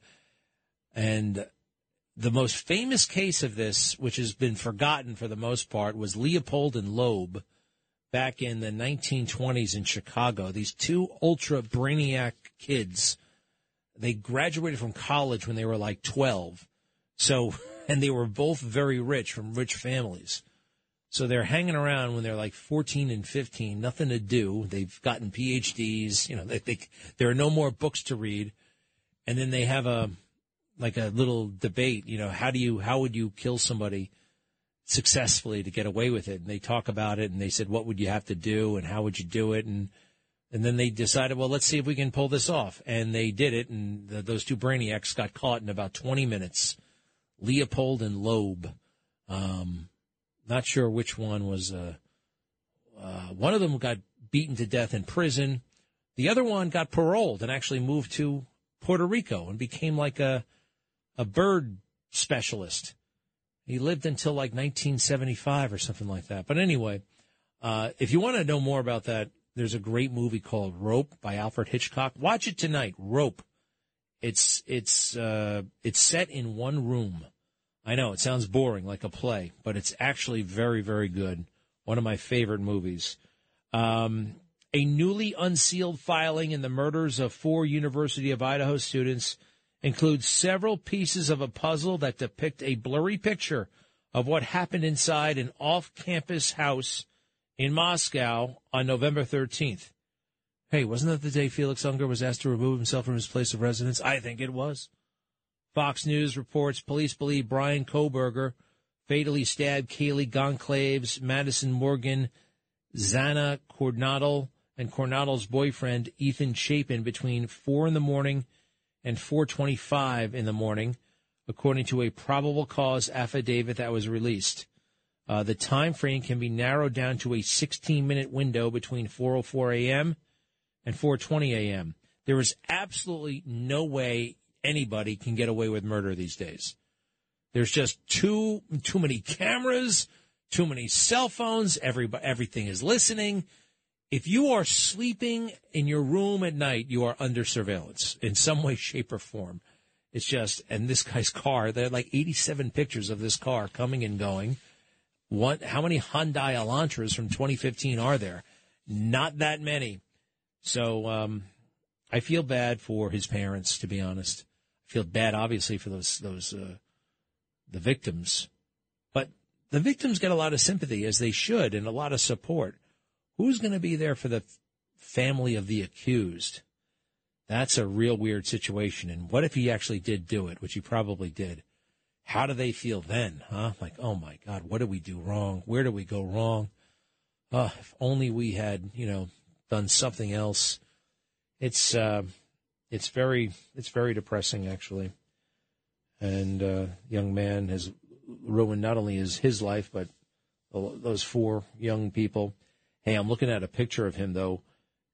and the most famous case of this, which has been forgotten for the most part, was Leopold and Loeb back in the nineteen twenties in Chicago. These two ultra brainiac kids, they graduated from college when they were like twelve. So, and they were both very rich, from rich families. So they're hanging around when they're like fourteen and fifteen, nothing to do. They've gotten P H Ds. You know, they, they, there are no more books to read. And then they have a like a little debate. You know, how do you how would you kill somebody successfully to get away with it? And they talk about it. And they said, what would you have to do? And how would you do it? And and then they decided, well, let's see if we can pull this off. And they did it. And the, those two brainiacs got caught in about twenty minutes. Leopold and Loeb. Um, Not sure which one was. Uh, uh, one of them got beaten to death in prison. The other one got paroled and actually moved to Puerto Rico and became like a a bird specialist. He lived until like nineteen seventy-five or something like that. But anyway, uh, if you want to know more about that, there's a great movie called Rope by Alfred Hitchcock. Watch it tonight. Rope. It's it's uh, it's set in one room. I know, it sounds boring, like a play, but it's actually very, very good. One of my favorite movies. Um, a newly unsealed filing in the murders of four University of Idaho students includes several pieces of a puzzle that depict a blurry picture of what happened inside an off-campus house in Moscow on November thirteenth. Hey, wasn't that the day Felix Unger was asked to remove himself from his place of residence? I think it was. Fox News reports police believe Brian Koberger fatally stabbed Kaylee Goncalves, Madison Morgan, Zana Cornadel, and Cornadel's boyfriend, Ethan Chapin, between four in the morning and four twenty-five in the morning, according to a probable cause affidavit that was released. Uh, the time frame can be narrowed down to a sixteen-minute window between four oh four a.m. and four twenty a.m. There is absolutely no way anybody can get away with murder these days. There's just too too many cameras, too many cell phones. Everybody, everything is listening. If you are sleeping in your room at night, you are under surveillance in some way, shape, or form. It's just, and this guy's car, there are like eighty-seven pictures of this car coming and going. What, how many Hyundai Elantras from twenty fifteen are there? Not that many. So um, I feel bad for his parents, to be honest. I feel bad, obviously, for those those uh, the victims. But the victims get a lot of sympathy, as they should, and a lot of support. Who's going to be there for the family of the accused? That's a real weird situation. And what if he actually did do it, which he probably did? How do they feel then, huh? Like, oh, my God, what did we do wrong? Where did we go wrong? Uh, if only we had, you know, done something else. It's uh, it's very it's very depressing, actually. And uh, young man has ruined not only his, his life, but those four young people. Hey, I'm looking at a picture of him, though,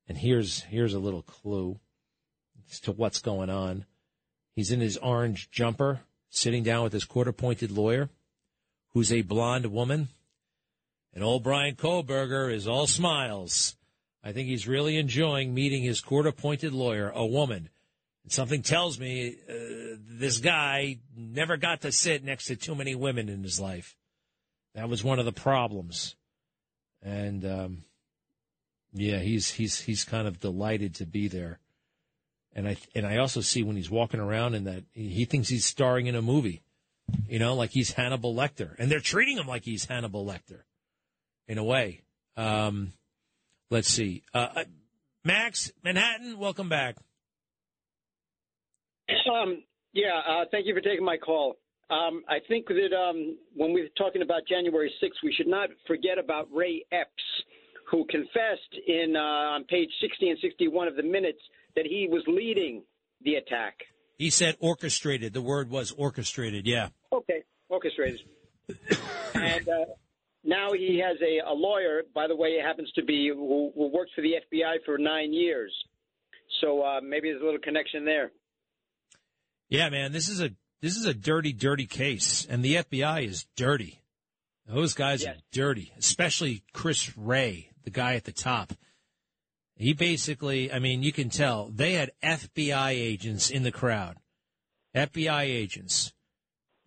and here's here's a little clue as to what's going on. He's in his orange jumper, sitting down with his court-appointed lawyer, who's a blonde woman. And old Brian Kohlberger is all smiles. I think he's really enjoying meeting his court-appointed lawyer, a woman. And something tells me uh, this guy never got to sit next to too many women in his life. That was one of the problems. And, um, yeah, he's he's he's kind of delighted to be there. And I and I also see when he's walking around in that, he thinks he's starring in a movie, you know, like he's Hannibal Lecter. And they're treating him like he's Hannibal Lecter in a way. Um, let's see. Uh, Max, Manhattan, welcome back. Um, yeah, uh, thank you for taking my call. Um, I think that um, when we were talking about January sixth, we should not forget about Ray Epps, who confessed in uh, on page sixty and sixty-one of the minutes that he was leading the attack. He said orchestrated. The word was orchestrated, yeah. Okay, orchestrated. And uh, now he has a, a lawyer, by the way, it happens to be, who, who worked for the F B I for nine years. So uh, maybe there's a little connection there. Yeah, man, this is a... This is a dirty, dirty case, and the F B I is dirty. Those guys yes. are dirty, especially Chris Wray, the guy at the top. He basically, I mean, you can tell, they had F B I agents in the crowd. F B I agents.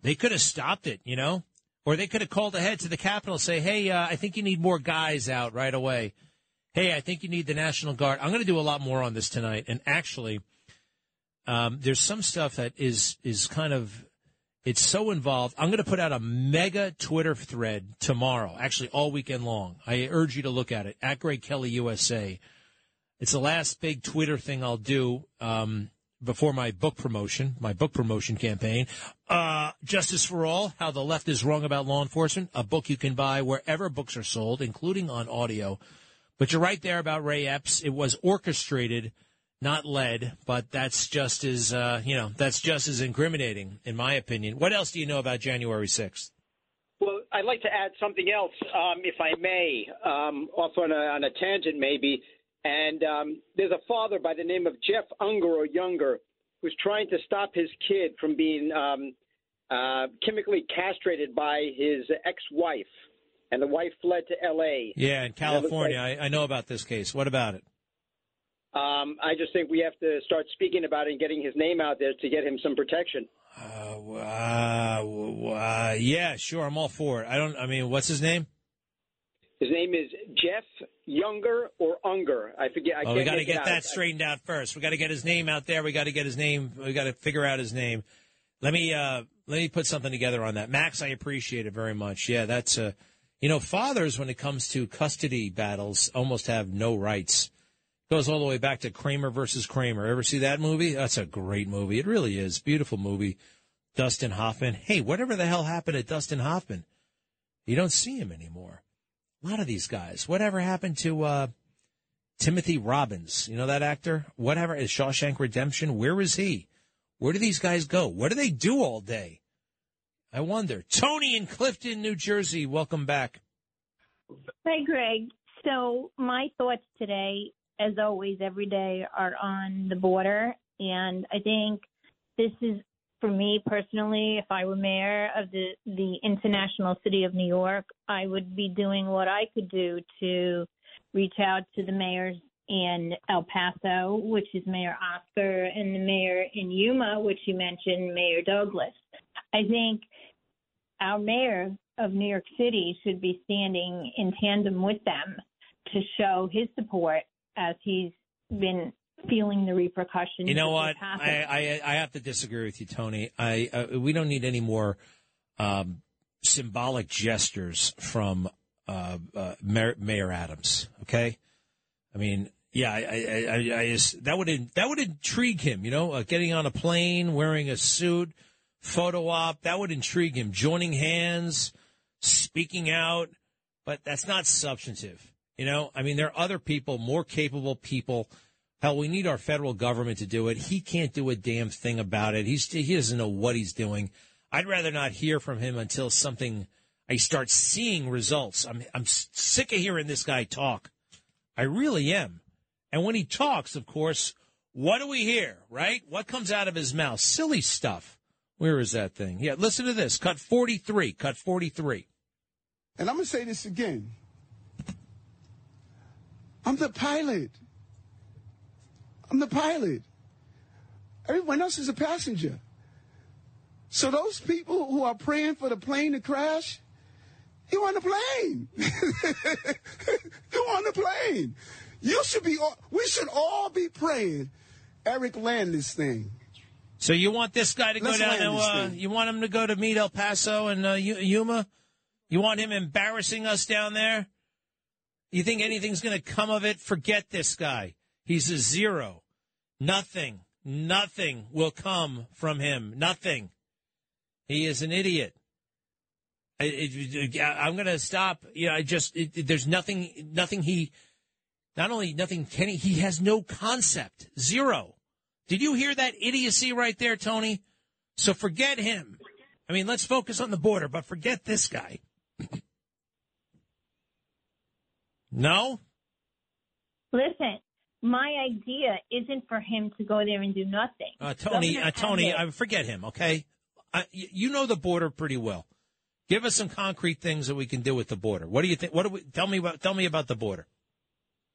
They could have stopped it, you know? Or they could have called ahead to the Capitol and say, hey, uh, I think you need more guys out right away. Hey, I think you need the National Guard. I'm going to do a lot more on this tonight, and actually... Um, there's some stuff that is is kind of, it's so involved. I'm going to put out a mega Twitter thread tomorrow, actually all weekend long. I urge you to look at it, at Greg Kelly U S A. It's the last big Twitter thing I'll do um, before my book promotion, my book promotion campaign. Uh, Justice for All, How the Left is Wrong About Law Enforcement, a book you can buy wherever books are sold, including on audio. But you're right there about Ray Epps. It was orchestrated. Not led, but that's just as, uh, you know, that's just as incriminating, in my opinion. What else do you know about January sixth? Well, I'd like to add something else, um, if I may, um, off on a, on a tangent maybe. And um, there's a father by the name of Jeff Unger or Younger who's trying to stop his kid from being um, uh, chemically castrated by his ex-wife. And the wife fled to L A. Yeah, in California. Like- I, I know about this case. What about it? Um, I just think we have to start speaking about it and getting his name out there to get him some protection. Uh, uh, uh, yeah, sure. I'm all for it. I don't, I mean, what's his name? His name is Jeff Younger or Unger. I forget. I well, can't we got to get, get that straightened out first. We got to get his name out there. We got to get his name. We got to figure out his name. Let me, uh, let me put something together on that. Max, I appreciate it very much. Yeah, that's, uh, you know, fathers, when it comes to custody battles, almost have no rights. Goes all the way back to Kramer versus Kramer. Ever see that movie? That's a great movie. It really is. Beautiful movie. Dustin Hoffman. Hey, whatever the hell happened to Dustin Hoffman? You don't see him anymore. A lot of these guys. Whatever happened to uh, Timothy Robbins? You know that actor? Whatever. Is Shawshank Redemption? Where is he? Where do these guys go? What do they do all day? I wonder. Tony in Clifton, New Jersey. Welcome back. Hi, Greg. So my thoughts today, as always, every day, are on the border. And I think this is for me personally, if I were mayor of the, the international city of New York, I would be doing what I could do to reach out to the mayors in El Paso, which is Mayor Oscar, and the mayor in Yuma, which you mentioned, Mayor Douglas. I think our mayor of New York City should be standing in tandem with them to show his support as he's been feeling the repercussions. You know what? I, I I have to disagree with you, Tony. I uh, we don't need any more um, symbolic gestures from uh, uh, Mayor, Mayor Adams. Okay, I mean, yeah, I I, I, I just, that would that would intrigue him. You know, uh, getting on a plane, wearing a suit, photo op, that would intrigue him. Joining hands, speaking out, but that's not substantive. You know, I mean, there are other people, more capable people. Hell, we need our federal government to do it. He can't do a damn thing about it. He's, he doesn't know what he's doing. I'd rather not hear from him until something, I start seeing results. I'm I'm sick of hearing this guy talk. I really am. And when he talks, of course, what do we hear, right? What comes out of his mouth? Silly stuff. Where is that thing? Yeah, listen to this. Cut forty-three. Cut forty-three. And I'm going to say this again. I'm the pilot. I'm the pilot. Everyone else is a passenger. So those people who are praying for the plane to crash, you're on the plane. You're on the plane. You should be, we should all be praying. Eric, land this thing. So you want this guy to Let's go down to, uh, you want him to go to meet El Paso and uh, Yuma? You want him embarrassing us down there? You think anything's going to come of it? Forget this guy. He's a zero. Nothing, nothing will come from him. Nothing. He is an idiot. I, it, I'm going to stop. You know, I just it, there's nothing, nothing he, not only nothing can he, he has no concept. Zero. Did you hear that idiocy right there, Tony? So forget him. I mean, let's focus on the border, but forget this guy. No? Listen. My idea isn't for him to go there and do nothing. Uh, Tony, uh, Tony, I forget him, okay? I, you know the border pretty well. Give us some concrete things that we can do with the border. What do you think? What do we? Tell me about. Tell me about the border.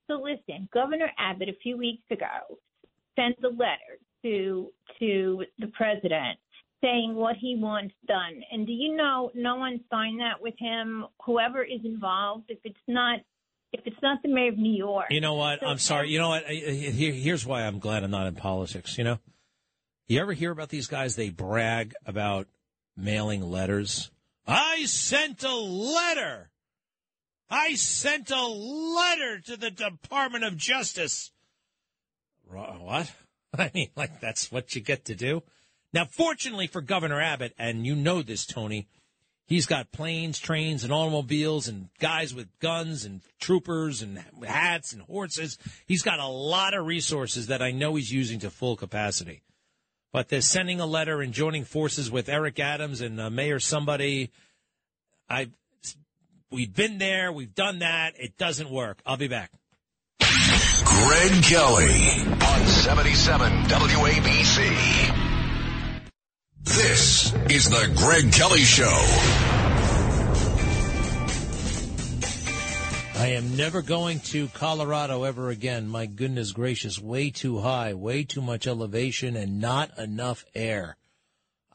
So listen, Governor Abbott a few weeks ago sent a letter to to the president saying what he wants done. And do you know? No one signed that with him. Whoever is involved, if it's not. If it's not the mayor of New York. You know what? So I'm sorry. You know what? Here, here's why I'm glad I'm not in politics. You know, you ever hear about these guys? They brag about mailing letters. I sent a letter. I sent a letter to the Department of Justice. What? I mean, like, that's what you get to do. Now, fortunately for Governor Abbott, and you know this, Tony, he's got planes, trains, and automobiles and guys with guns and troopers and hats and horses. He's got a lot of resources that I know he's using to full capacity. But they're sending a letter and joining forces with Eric Adams and uh, Mayor somebody. I, we've been there. We've done that. It doesn't work. I'll be back. Greg Kelly on seventy-seven W A B C. This is the Greg Kelly Show. I am never going to Colorado ever again. My goodness gracious, way too high, way too much elevation, and not enough air.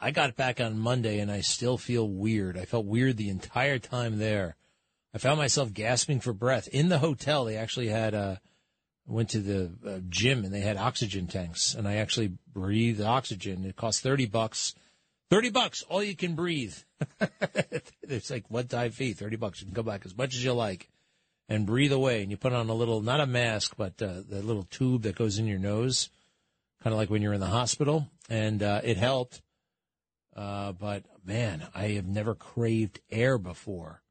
I got back on Monday, and I still feel weird. I felt weird the entire time there. I found myself gasping for breath. In the hotel, they actually had a, went to the uh, gym, and they had oxygen tanks, and I actually breathed oxygen. It cost thirty bucks. thirty bucks, all you can breathe. It's like one-time fee, thirty bucks. You can go back as much as you like and breathe away. And you put on a little, not a mask, but uh, the little tube that goes in your nose, kind of like when you're in the hospital. And uh, it helped. Uh, but, man, I have never craved air before.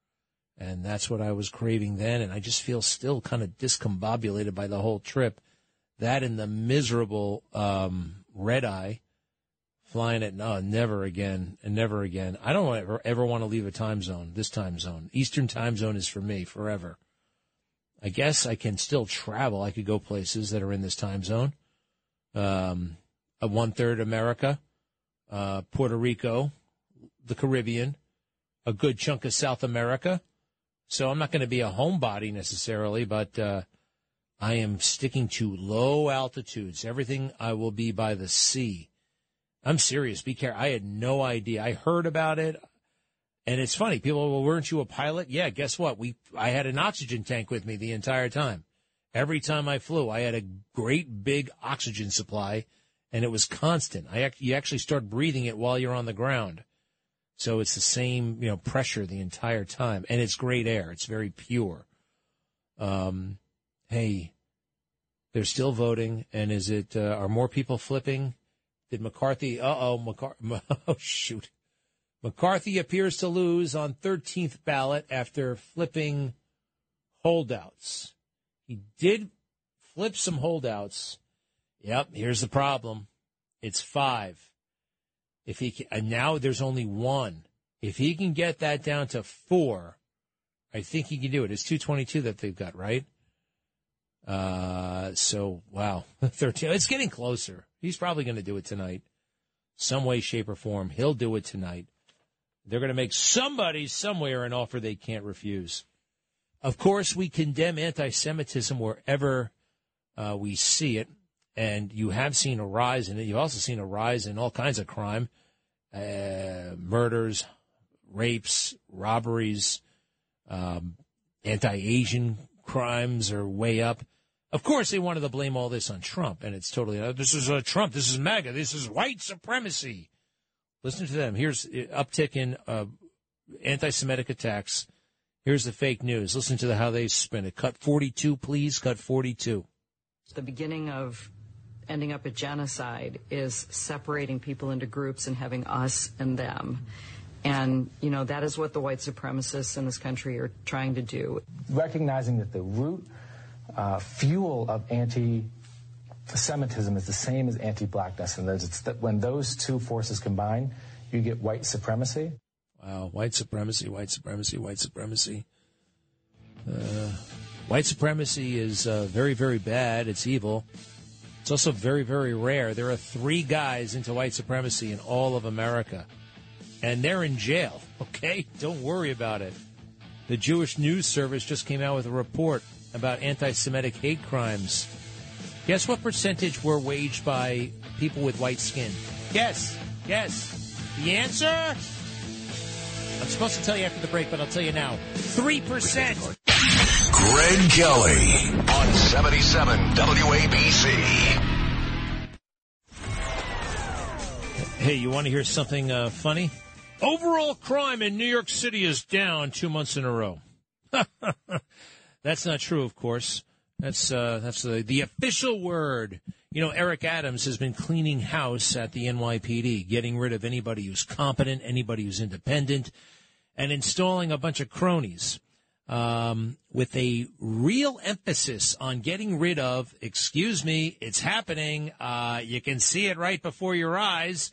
And that's what I was craving then, and I just feel still kind of discombobulated by the whole trip. That and the miserable um, red-eye, flying at, no, never again, and never again. I don't ever, ever want to leave a time zone, this time zone. Eastern time zone is for me forever. I guess I can still travel. I could go places that are in this time zone, um, a one-third America. uh, Puerto Rico, the Caribbean, a good chunk of South America. So I'm not going to be a homebody necessarily, but uh, I am sticking to low altitudes. Everything I will be by the sea. I'm serious. Be careful. I had no idea. I heard about it. And it's funny. People are, well, weren't you a pilot? Yeah, guess what? We I had an oxygen tank with me the entire time. Every time I flew, I had a great big oxygen supply, and it was constant. I ac- you actually start breathing it while you're on the ground. So it's the same, you know, pressure the entire time. And it's great air. It's very pure. Um, hey, they're still voting. And is it, uh, are more people flipping? Did McCarthy, uh-oh, McCar- oh, shoot. McCarthy appears to lose on thirteenth ballot after flipping holdouts. He did flip some holdouts. Yep, here's the problem. It's five. If he can, and now there's only one. If he can get that down to four, I think he can do it. It's two twenty-two that they've got, right? Uh, so, wow, thirteen. It's getting closer. He's probably going to do it tonight. Some way, shape, or form, he'll do it tonight. They're going to make somebody somewhere an offer they can't refuse. Of course, we condemn anti-Semitism wherever uh, we see it. And you have seen a rise in it. You've also seen a rise in all kinds of crime, uh, murders, rapes, robberies, um, anti-Asian crimes are way up. Of course, they wanted to blame all this on Trump, and it's totally, uh, this is uh, Trump, this is MAGA, this is white supremacy. Listen to them. Here's an uptick in uh, anti-Semitic attacks. Here's the fake news. Listen to the, how they spin it. Cut forty-two, please. Cut forty-two. The beginning of ending up at genocide is separating people into groups and having us and them. And, you know, that is what the white supremacists in this country are trying to do. Recognizing that the root uh, fuel of anti-Semitism is the same as anti-blackness. And it's that when those two forces combine, you get white supremacy. Wow. White supremacy, white supremacy, white supremacy. Uh, white supremacy is uh, very, very bad. It's evil. It's also very, very rare. There are three guys into white supremacy in all of America, and they're in jail, okay? Don't worry about it. The Jewish News Service just came out with a report about anti-Semitic hate crimes. Guess what percentage were waged by people with white skin? Guess. Guess. The answer? I'm supposed to tell you after the break, but I'll tell you now. three percent. Greg Kelly on seventy-seven W A B C. Hey, you want to hear something uh, funny? Overall crime in New York City is down two months in a row. That's not true, of course. That's uh, that's the, the official word. You know, Eric Adams has been cleaning house at the N Y P D, getting rid of anybody who's competent, anybody who's independent, and installing a bunch of cronies. Um, with a real emphasis on getting rid of, excuse me, it's happening, uh, you can see it right before your eyes.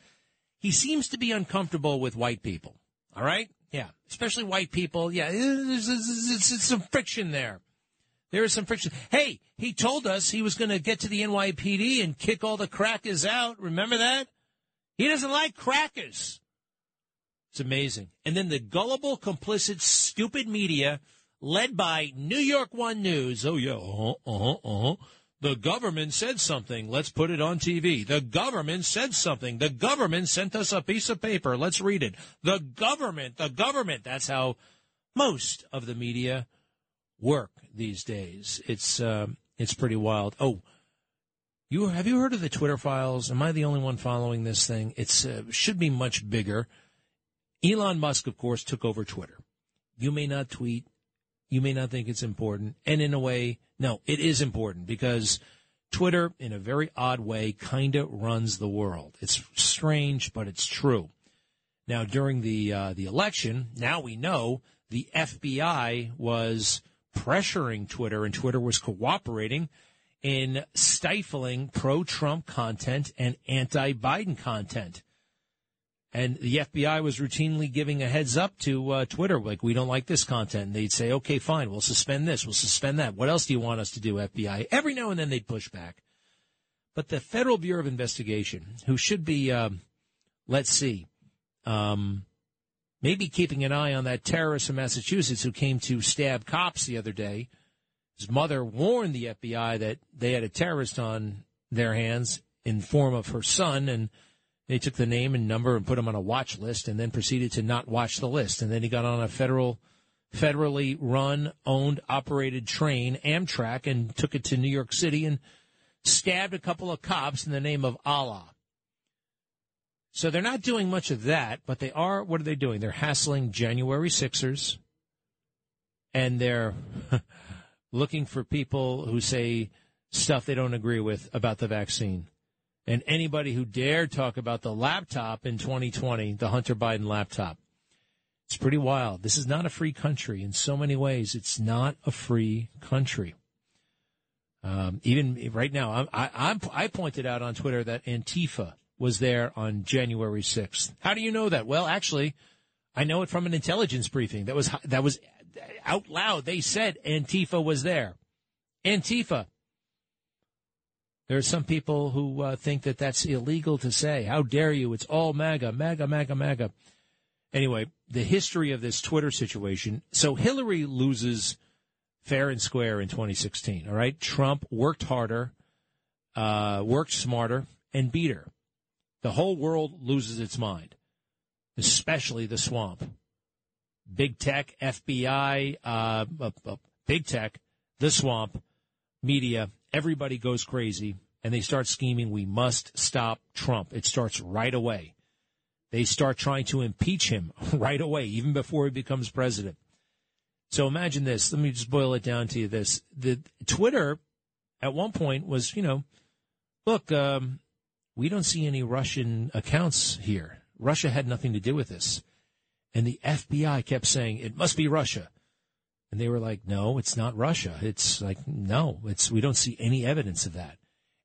He seems to be uncomfortable with white people, all right? Yeah, especially white people. Yeah, there's, there's, there's some friction there. There is some friction. Hey, he told us he was going to get to the N Y P D and kick all the crackers out. Remember that? He doesn't like crackers. It's amazing. And then the gullible, complicit, stupid media led by New York One News. Oh, yeah, uh-huh, uh-huh, uh-huh. The government said something. Let's put it on T V. The government said something. The government sent us a piece of paper. Let's read it. The government, the government. That's how most of the media work these days. It's um, it's pretty wild. Oh, you have you heard of the Twitter files? Am I the only one following this thing? It's uh, should be much bigger. Elon Musk, of course, took over Twitter. You may not tweet. You may not think it's important. And in a way, no, it is important because Twitter, in a very odd way, kind of runs the world. It's strange, but it's true. Now, during the uh, the election, now we know the F B I was pressuring Twitter, and Twitter was cooperating in stifling pro-Trump content and anti-Biden content. And the F B I was routinely giving a heads up to uh, Twitter, like, we don't like this content. And they'd say, okay, fine, we'll suspend this, we'll suspend that. What else do you want us to do, F B I? Every now and then they'd push back. But the Federal Bureau of Investigation, who should be um, Let's see. Um, maybe keeping an eye on that terrorist in Massachusetts who came to stab cops the other day. His mother warned the F B I that they had a terrorist on their hands in form of her son, and they took the name and number and put him on a watch list and then proceeded to not watch the list. And then he got on a federal, federally run, owned, operated train, Amtrak, and took it to New York City and stabbed a couple of cops in the name of Allah. So they're not doing much of that, but they are, what are they doing? They're hassling January sixers, and they're looking for people who say stuff they don't agree with about the vaccine. And anybody who dared talk about the laptop in twenty twenty, the Hunter Biden laptop, it's pretty wild. This is not a free country. In so many ways, it's not a free country. Um, even right now, I, I, I'm, I pointed out on Twitter that Antifa was there on January sixth. How do you know that? Well, actually, I know it from an intelligence briefing. That was that was out loud. They said Antifa was there. Antifa. There are some people who uh, think that that's illegal to say. How dare you? It's all MAGA, MAGA, MAGA, MAGA. Anyway, the history of this Twitter situation. So Hillary loses fair and square in twenty sixteen, all right? Trump worked harder, uh, worked smarter, and beat her. The whole world loses its mind, especially the swamp. Big tech, F B I, uh, uh, uh, big tech, the swamp, media. Everybody goes crazy, and they start scheming, we must stop Trump. It starts right away. They start trying to impeach him right away, even before he becomes president. So imagine this. Let me just boil it down to you this. The Twitter, at one point, was, you know, look, um, we don't see any Russian accounts here. Russia had nothing to do with this. And the F B I kept saying, it must be Russia. And they were like, no, it's not Russia. It's like, no, it's we don't see any evidence of that.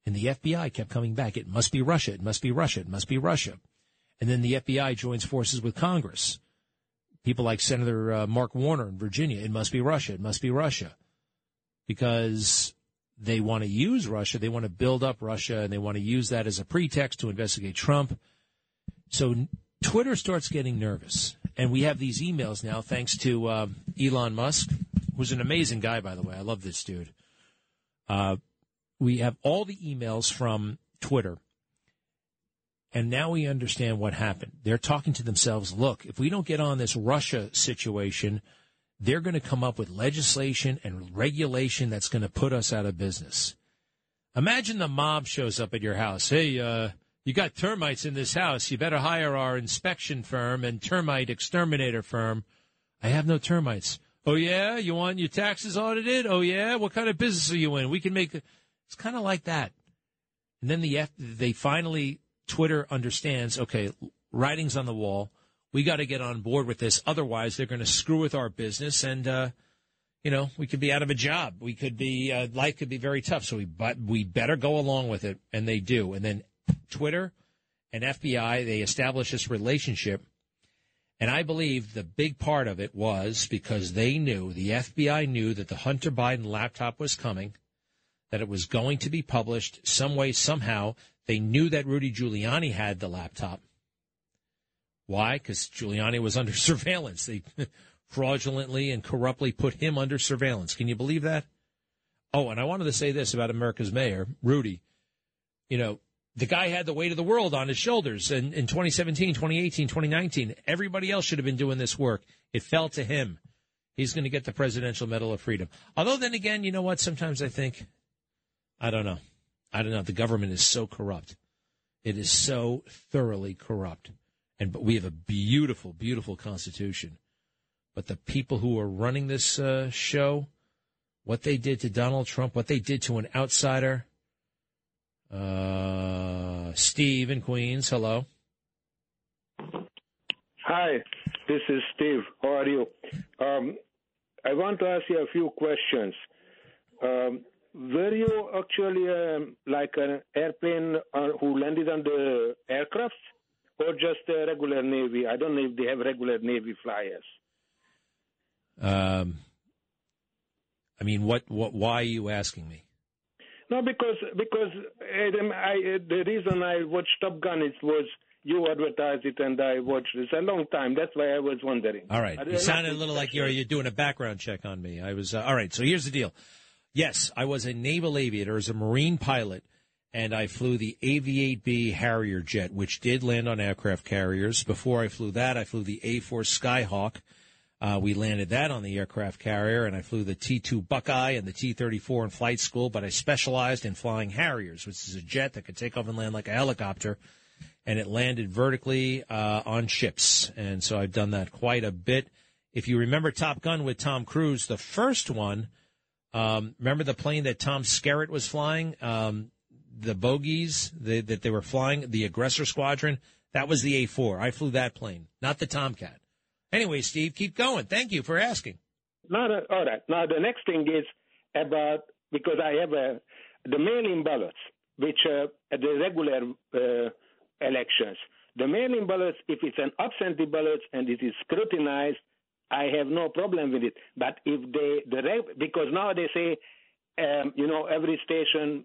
And the F B I kept coming back. It must be Russia. It must be Russia. It must be Russia. And then the F B I joins forces with Congress. People like Senator uh, Mark Warner in Virginia. It must be Russia. It must be Russia. Because they want to use Russia. They want to build up Russia, and they want to use that as a pretext to investigate Trump. So Twitter starts getting nervous. And we have these emails now, thanks to uh, Elon Musk, who's an amazing guy, by the way. I love this dude. Uh, we have all the emails from Twitter, and now we understand what happened. They're talking to themselves, look, if we don't get on this Russia situation, they're going to come up with legislation and regulation that's going to put us out of business. Imagine the mob shows up at your house. Hey, uh... you got termites in this house. You better hire our inspection firm and termite exterminator firm. I have no termites. Oh, yeah? You want your taxes audited? Oh, yeah? What kind of business are you in? We can make it. It's kind of like that. And then the F- they finally, Twitter understands, okay, writing's on the wall. We got to get on board with this. Otherwise, they're going to screw with our business. And, uh, you know, we could be out of a job. We could be, uh, life could be very tough. So we, but we better go along with it. And they do. And then Twitter and F B I, they established this relationship, and I believe the big part of it was because they knew, the F B I knew that the Hunter Biden laptop was coming, that it was going to be published some way, somehow. They knew that Rudy Giuliani had the laptop. Why? Because Giuliani was under surveillance. They fraudulently and corruptly put him under surveillance. Can you believe that? Oh, and I wanted to say this about America's mayor, Rudy. You know, the guy had the weight of the world on his shoulders in, in twenty seventeen, twenty eighteen, twenty nineteen. Everybody else should have been doing this work. It fell to him. He's going to get the Presidential Medal of Freedom. Although then again, you know what? Sometimes I think, I don't know. I don't know. The government is so corrupt. It is so thoroughly corrupt. And but we have a beautiful, beautiful Constitution. But the people who are running this uh, show, what they did to Donald Trump, what they did to an outsider. Uh, Steve in Queens, hello. Hi, this is Steve. How are you? Um, I want to ask you a few questions. Um, were you actually um, like an airplane uh, who landed on the aircraft, or just a regular Navy? I don't know if they have regular Navy flyers. Um, I mean, what? What? Why are you asking me? No, because because Adam, I, the reason I watched Top Gun it was you advertise it and I watch it. It's a long time. That's why I was wondering. All right. It sounded a little like you're, you're doing a background check on me. I was uh, all right. So here's the deal. Yes, I was a naval aviator as a Marine pilot, and I flew the A V eight B Harrier jet, which did land on aircraft carriers. Before I flew that, I flew the A four Skyhawk. Uh, we landed that on the aircraft carrier, and I flew the T two Buckeye and the T thirty-four in flight school, but I specialized in flying Harriers, which is a jet that could take off and land like a helicopter, and it landed vertically uh, on ships. And so I've done that quite a bit. If you remember Top Gun with Tom Cruise, the first one, um, remember the plane that Tom Skerritt was flying, um, the bogies the, that they were flying, the aggressor squadron? That was the A four. I flew that plane, not the Tomcat. Anyway, Steve, keep going. Thank you for asking. Not a, all right. Now, the next thing is about, because I have a, the mail-in ballots, which are the regular uh, elections. The mail-in ballots, if it's an absentee ballot and it is scrutinized, I have no problem with it. But if they, the reg, because now they say, um, you know, every station,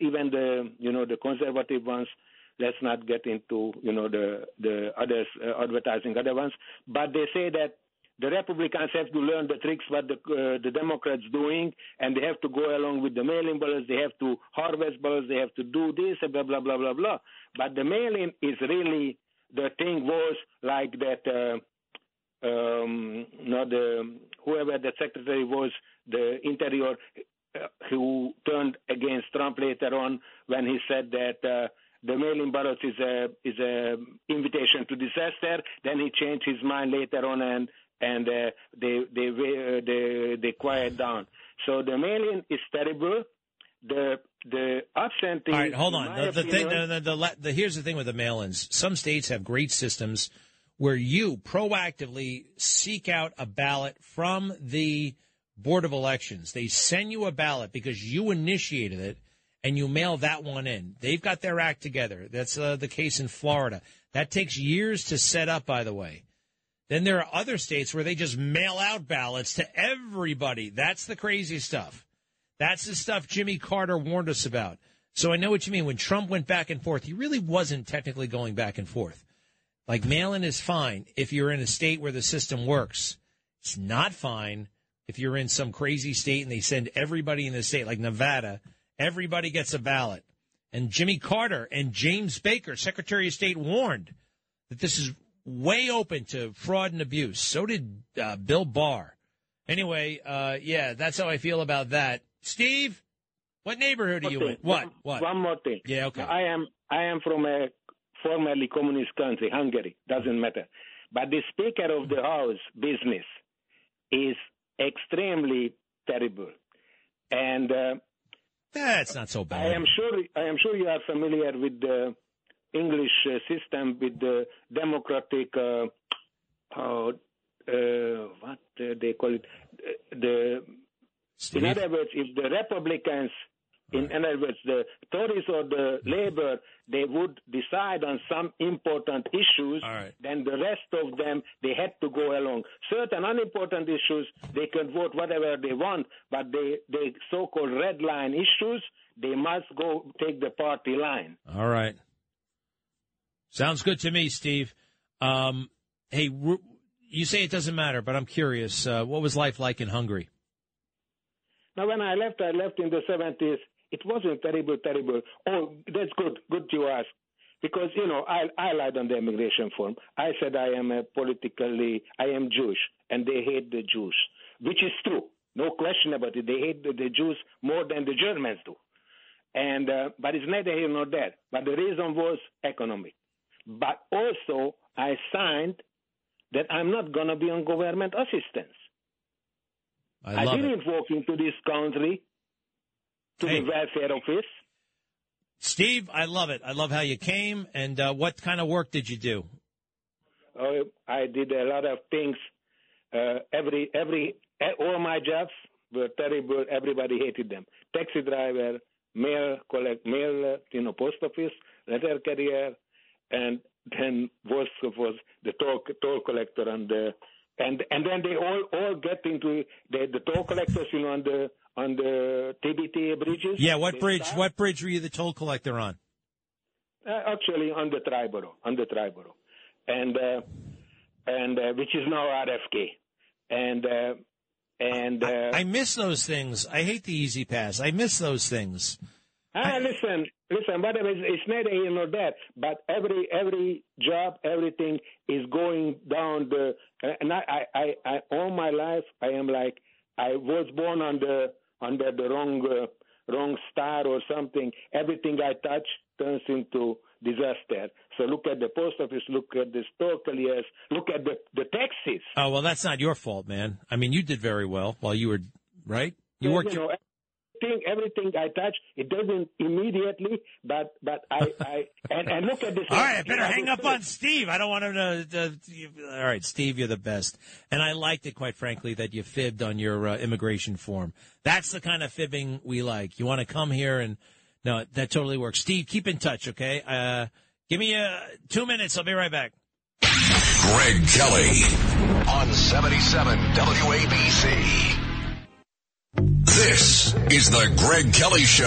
even the, you know, the conservative ones, let's not get into, you know, the the others uh, advertising other ones. But they say that the Republicans have to learn the tricks what the uh, the Democrats doing, and they have to go along with the mail-in ballots. They have to harvest ballots. They have to do this, blah blah blah blah blah. But the mail-in is really the thing was like that. Uh, um, not the whoever the secretary was, the Interior, uh, who turned against Trump later on when he said that. Uh, The mail-in ballots is a is a invitation to disaster. Then he changed his mind later on, and and uh, they they uh, they they quiet down. So the mail-in is terrible. The the absentee. All right, hold on. The, the opinion, thing, the, the, the, the, here's the thing with the mail-ins. Some states have great systems where you proactively seek out a ballot from the Board of Elections. They send you a ballot because you initiated it. And you mail that one in. They've got their act together. That's uh, the case in Florida. That takes years to set up, by the way. Then there are other states where they just mail out ballots to everybody. That's the crazy stuff. That's the stuff Jimmy Carter warned us about. So I know what you mean. When Trump went back and forth, he really wasn't technically going back and forth. Like, mail-in is fine if you're in a state where the system works. It's not fine if you're in some crazy state and they send everybody in the state, like Nevada. Everybody gets a ballot. And Jimmy Carter and James Baker, Secretary of State, warned that this is way open to fraud and abuse. So did uh, Bill Barr. Anyway, uh, yeah, that's how I feel about that. Steve, what neighborhood are you in? What? What? One more thing. Yeah, okay. I am I am from a formerly communist country, Hungary. Doesn't matter. But the Speaker of the House business is extremely terrible. And... Uh, That's not so bad. I am sure. I am sure you are familiar with the English uh, system, with the democratic, uh, uh, uh, what uh, they call it. The Steve? In other words, if the Republicans, right. in other words, the Tories or the Labour, they would decide on some important issues, right. then the rest of them they had to go along. Certain unimportant issues they can vote whatever they want, but they they so-called red line issues they must go take the party line. All right, sounds good to me, Steve. Um, hey, you say it doesn't matter, but I'm curious. Uh, what was life like in Hungary? Now, when I left, I left in the seventies. It wasn't terrible, terrible. Oh, that's good. Good you ask. Because, you know, I, I lied on the immigration form. I said I am a politically, I am Jewish, and they hate the Jews, which is true. No question about it. They hate the, the Jews more than the Germans do. And uh, but it's neither here nor there. But the reason was economic. But also, I signed that I'm not going to be on government assistance. I, I didn't it. walk into this country to hey. the welfare office. Steve, I love it. I love how you came. And uh, what kind of work did you do? Uh, I did a lot of things. Uh, every every all my jobs were terrible. Everybody hated them. Taxi driver, mail collect mail, you know, post office, letter carrier, and then was was the toll toll collector and the. And and then they all, all get into the, the toll collectors, you know, on the on the T B T bridges. Yeah, what they bridge? Start. What bridge were you the toll collector on? uh, actually on the Triborough, on the Triborough, and uh, and uh, which is now R F K, and uh, and uh, I, I miss those things. I hate the easy pass. I miss those things. Ah, I, listen, listen. Whatever, it's neither here nor there. But every every job, everything is going down the. And I, I, I, I all my life, I am like I was born under under the wrong. Uh, wrong star or something, everything I touch turns into disaster. So look at the post office, look at the store clears, look at the, the taxis. Oh, well, that's not your fault, man. I mean, you did very well while you were, right? You worked. You know, everything, everything I touch, it doesn't immediately, but, but I, I and, and look at this. All right, I better hang up on Steve. I don't want him to, to, to, all right, Steve, you're the best. And I liked it, quite frankly, that you fibbed on your uh, immigration form. That's the kind of fibbing we like. You want to come here and, no, that totally works. Steve, keep in touch, okay? Uh, give me uh, two minutes. I'll be right back. Greg Kelly on seventy-seven W A B C. This is the Greg Kelly Show.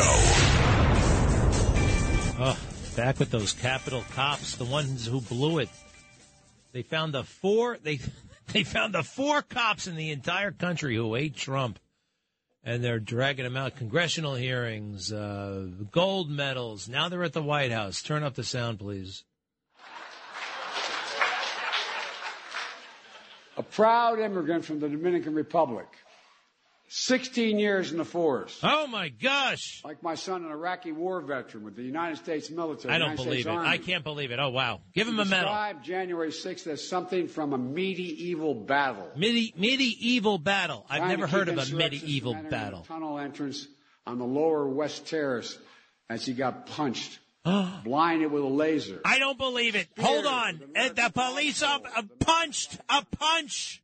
Oh, back with those Capitol cops, the ones who blew it. They found the four they they found the four cops in the entire country who hate Trump, and they're dragging them out. Congressional hearings, uh, gold medals. Now they're at the White House. Turn up the sound, please. A proud immigrant from the Dominican Republic. sixteen years in the force. Oh, my gosh. Like my son, an Iraqi war veteran with the United States military. I don't United believe States it. Army. I can't believe it. Oh, wow. Give him a medal. Describe January sixth as something from a medieval battle. Medi- medieval battle. I've Trying never heard of a medieval battle. Tunnel entrance on the lower West Terrace as he got punched, blinded with a laser. I don't believe it. Spears. Hold on. The, the police up, uh, punched a punch.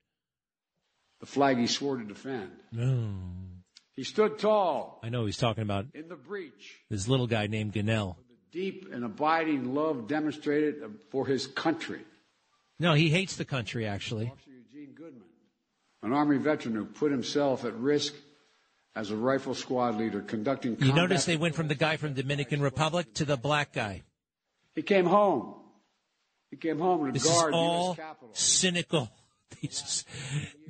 The flag he swore to defend. No. He stood tall. I know he's talking about in the breach. This little guy named Gannell. The deep and abiding love demonstrated for his country. No, he hates the country, actually. Officer Eugene Goodman, an Army veteran who put himself at risk as a rifle squad leader conducting combat. You notice they went from the guy from Dominican Republic to the black guy. He came home. He came home to guard U S Capitol. This is all cynical. These,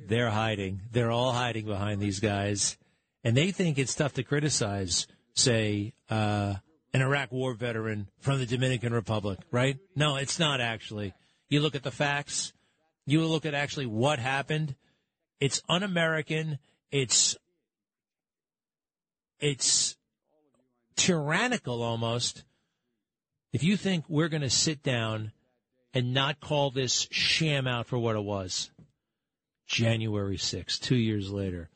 they're hiding. They're all hiding behind these guys. And they think it's tough to criticize, say, uh, an Iraq war veteran from the Dominican Republic, right? No, it's not actually. You look at the facts. You look at actually what happened. It's un-American. It's it's tyrannical almost. If you think we're going to sit down and not call this sham out for what it was, January sixth, two years later.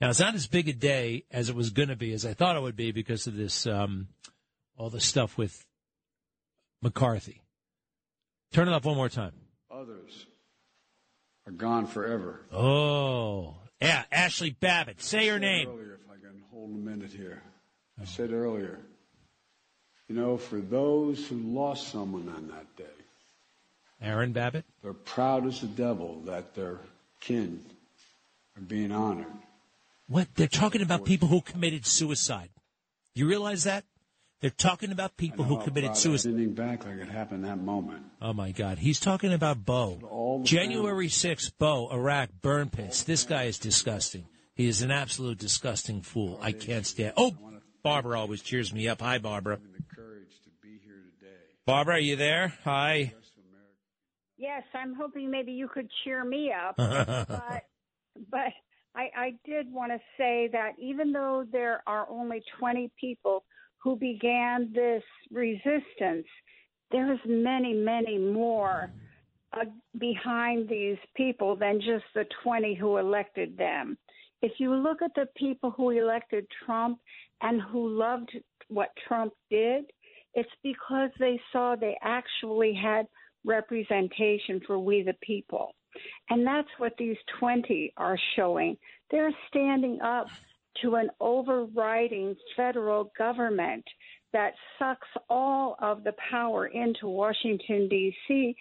Now, it's not as big a day as it was going to be, as I thought it would be, because of this, um, all the stuff with McCarthy. Turn it off one more time. Others are gone forever. Oh, yeah, Ashley Babbitt. Say her name. Earlier, if I can hold a minute here. I said earlier, you know, for those who lost someone on that day, Aaron Babbitt? They're proud as the devil that their kin are being honored. What? They're talking about people who committed suicide. You realize that? They're talking about people who committed suicide. Sitting back like it happened that moment. Oh, my God. He's talking about Bo. January sixth, Bo, Iraq, burn pits. This guy is disgusting. He is an absolute disgusting fool. I can't stand. Oh, Barbara always cheers me up. Hi, Barbara. Barbara, are you there? Hi. Yes, I'm hoping maybe you could cheer me up. but but I, I did want to say that even though there are only twenty people who began this resistance, there is many, many more uh, behind these people than just the twenty who elected them. If you look at the people who elected Trump and who loved what Trump did, it's because they saw they actually had representation for we the people. And that's what these twenty are showing. They're standing up to an overriding federal government that sucks all of the power into Washington, D C,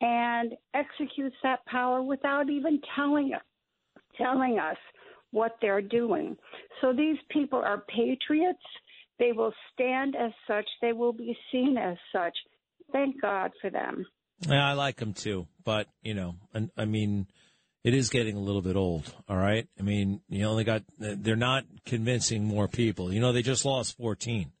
and executes that power without even telling us, telling us what they're doing. So these people are patriots. They will stand as such. They will be seen as such. Thank God for them. Yeah, I like them too. But, you know, I mean, it is getting a little bit old. All right. I mean, you know, they got they're not convincing more people. You know, they just lost fourteen.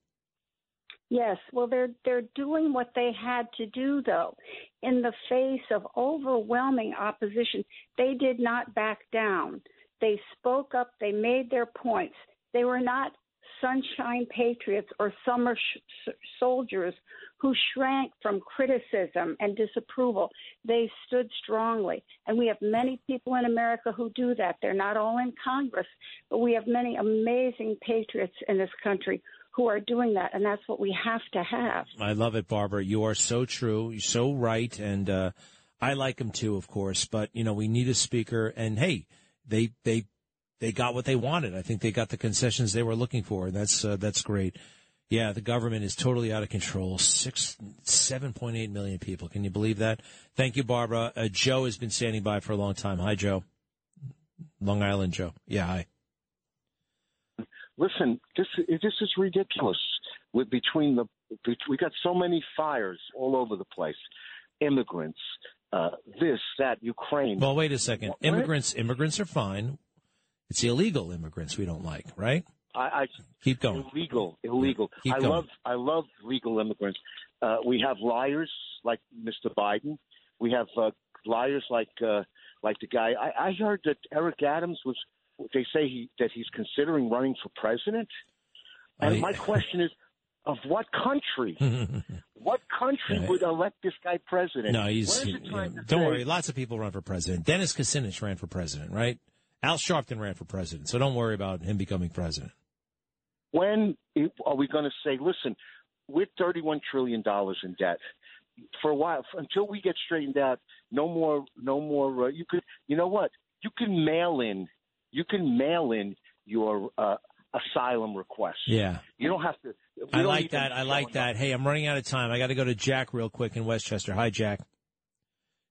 Yes. Well, they're they're doing what they had to do, though, in the face of overwhelming opposition. They did not back down. They spoke up. They made their points. They were not sunshine patriots or summer sh- soldiers who shrank from criticism and disapproval. They stood strongly. And we have many people in America who do that. They're not all in Congress, but we have many amazing patriots in this country who are doing that, and that's what we have to have. I love it, Barbara. You are so true. You're so right, and uh, I like them too, of course. But, you know, we need a speaker, and, hey, they they they got what they wanted. I think they got the concessions they were looking for, and that's, uh, that's great. Yeah, the government is totally out of control. Six, seven point eight million people. Can you believe that? Thank you, Barbara. Uh, Joe has been standing by for a long time. Hi, Joe. Long Island Joe. Yeah, hi. Listen, this this is ridiculous. With between the we got so many fires all over the place, immigrants, uh, this, that, Ukraine. Well, wait a second. What? Immigrants, immigrants are fine. It's illegal immigrants we don't like, right? I, I keep going. Illegal, illegal. Keep I going. love I love legal immigrants. Uh, we have liars like Mister Biden. We have uh, liars like uh, like the guy. I, I heard that Eric Adams was. They say he, that he's considering running for president. And oh, yeah. My question is, of what country? What country right. would elect this guy president? No, he's. He, yeah. Don't say? worry. Lots of people run for president. Dennis Kucinich ran for president, right? Al Sharpton ran for president. So don't worry about him becoming president. When are we going to say, listen, we're thirty-one trillion dollars in debt? For a while, until we get straightened out, no more, no more. Uh, you could, you know what? You can mail in. You can mail in your uh, asylum request. Yeah. You don't have to. I like that. I like that. Hey, I'm running out of time. I got to go to Jack real quick in Westchester. Hi, Jack.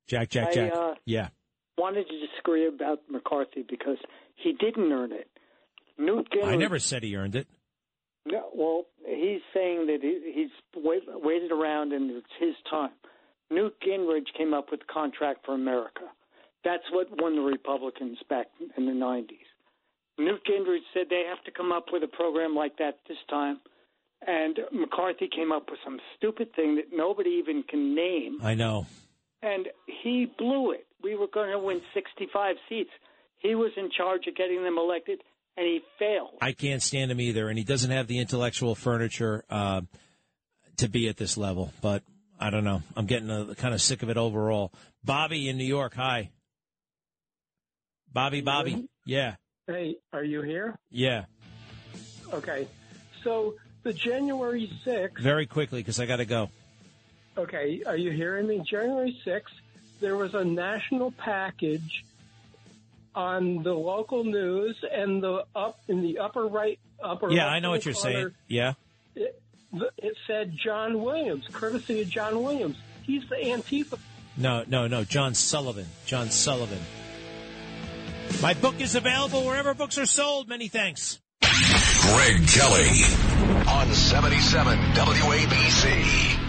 Jack, Jack, Jack. I, uh, yeah. wanted to disagree about McCarthy because he didn't earn it. Newt Gingrich. I never said he earned it. No. Well, he's saying that he, he's wait, waited around and it's his time. Newt Gingrich came up with Contract for America. That's what won the Republicans back in the nineties. Newt Gingrich said they have to come up with a program like that this time, and McCarthy came up with some stupid thing that nobody even can name. I know. And he blew it. We were going to win sixty-five seats. He was in charge of getting them elected, and he failed. I can't stand him either, and he doesn't have the intellectual furniture uh, to be at this level. But I don't know. I'm getting uh, kind of sick of it overall. Bobby in New York, hi. Bobby, Bobby, yeah. Hey, are you here? Yeah. Okay. So the January sixth. Very quickly, because I got to go. Okay. Are you hearing me? January sixth, there was a national package on the local news and the up in the upper right. upper. Yeah, right I know what you're corner, saying. Yeah. It, it said John Williams, courtesy of John Williams. He's the Antifa. No, no, no. John Sullivan. John Sullivan. My book is available wherever books are sold. Many thanks. Greg Kelly on seventy-seven W A B C.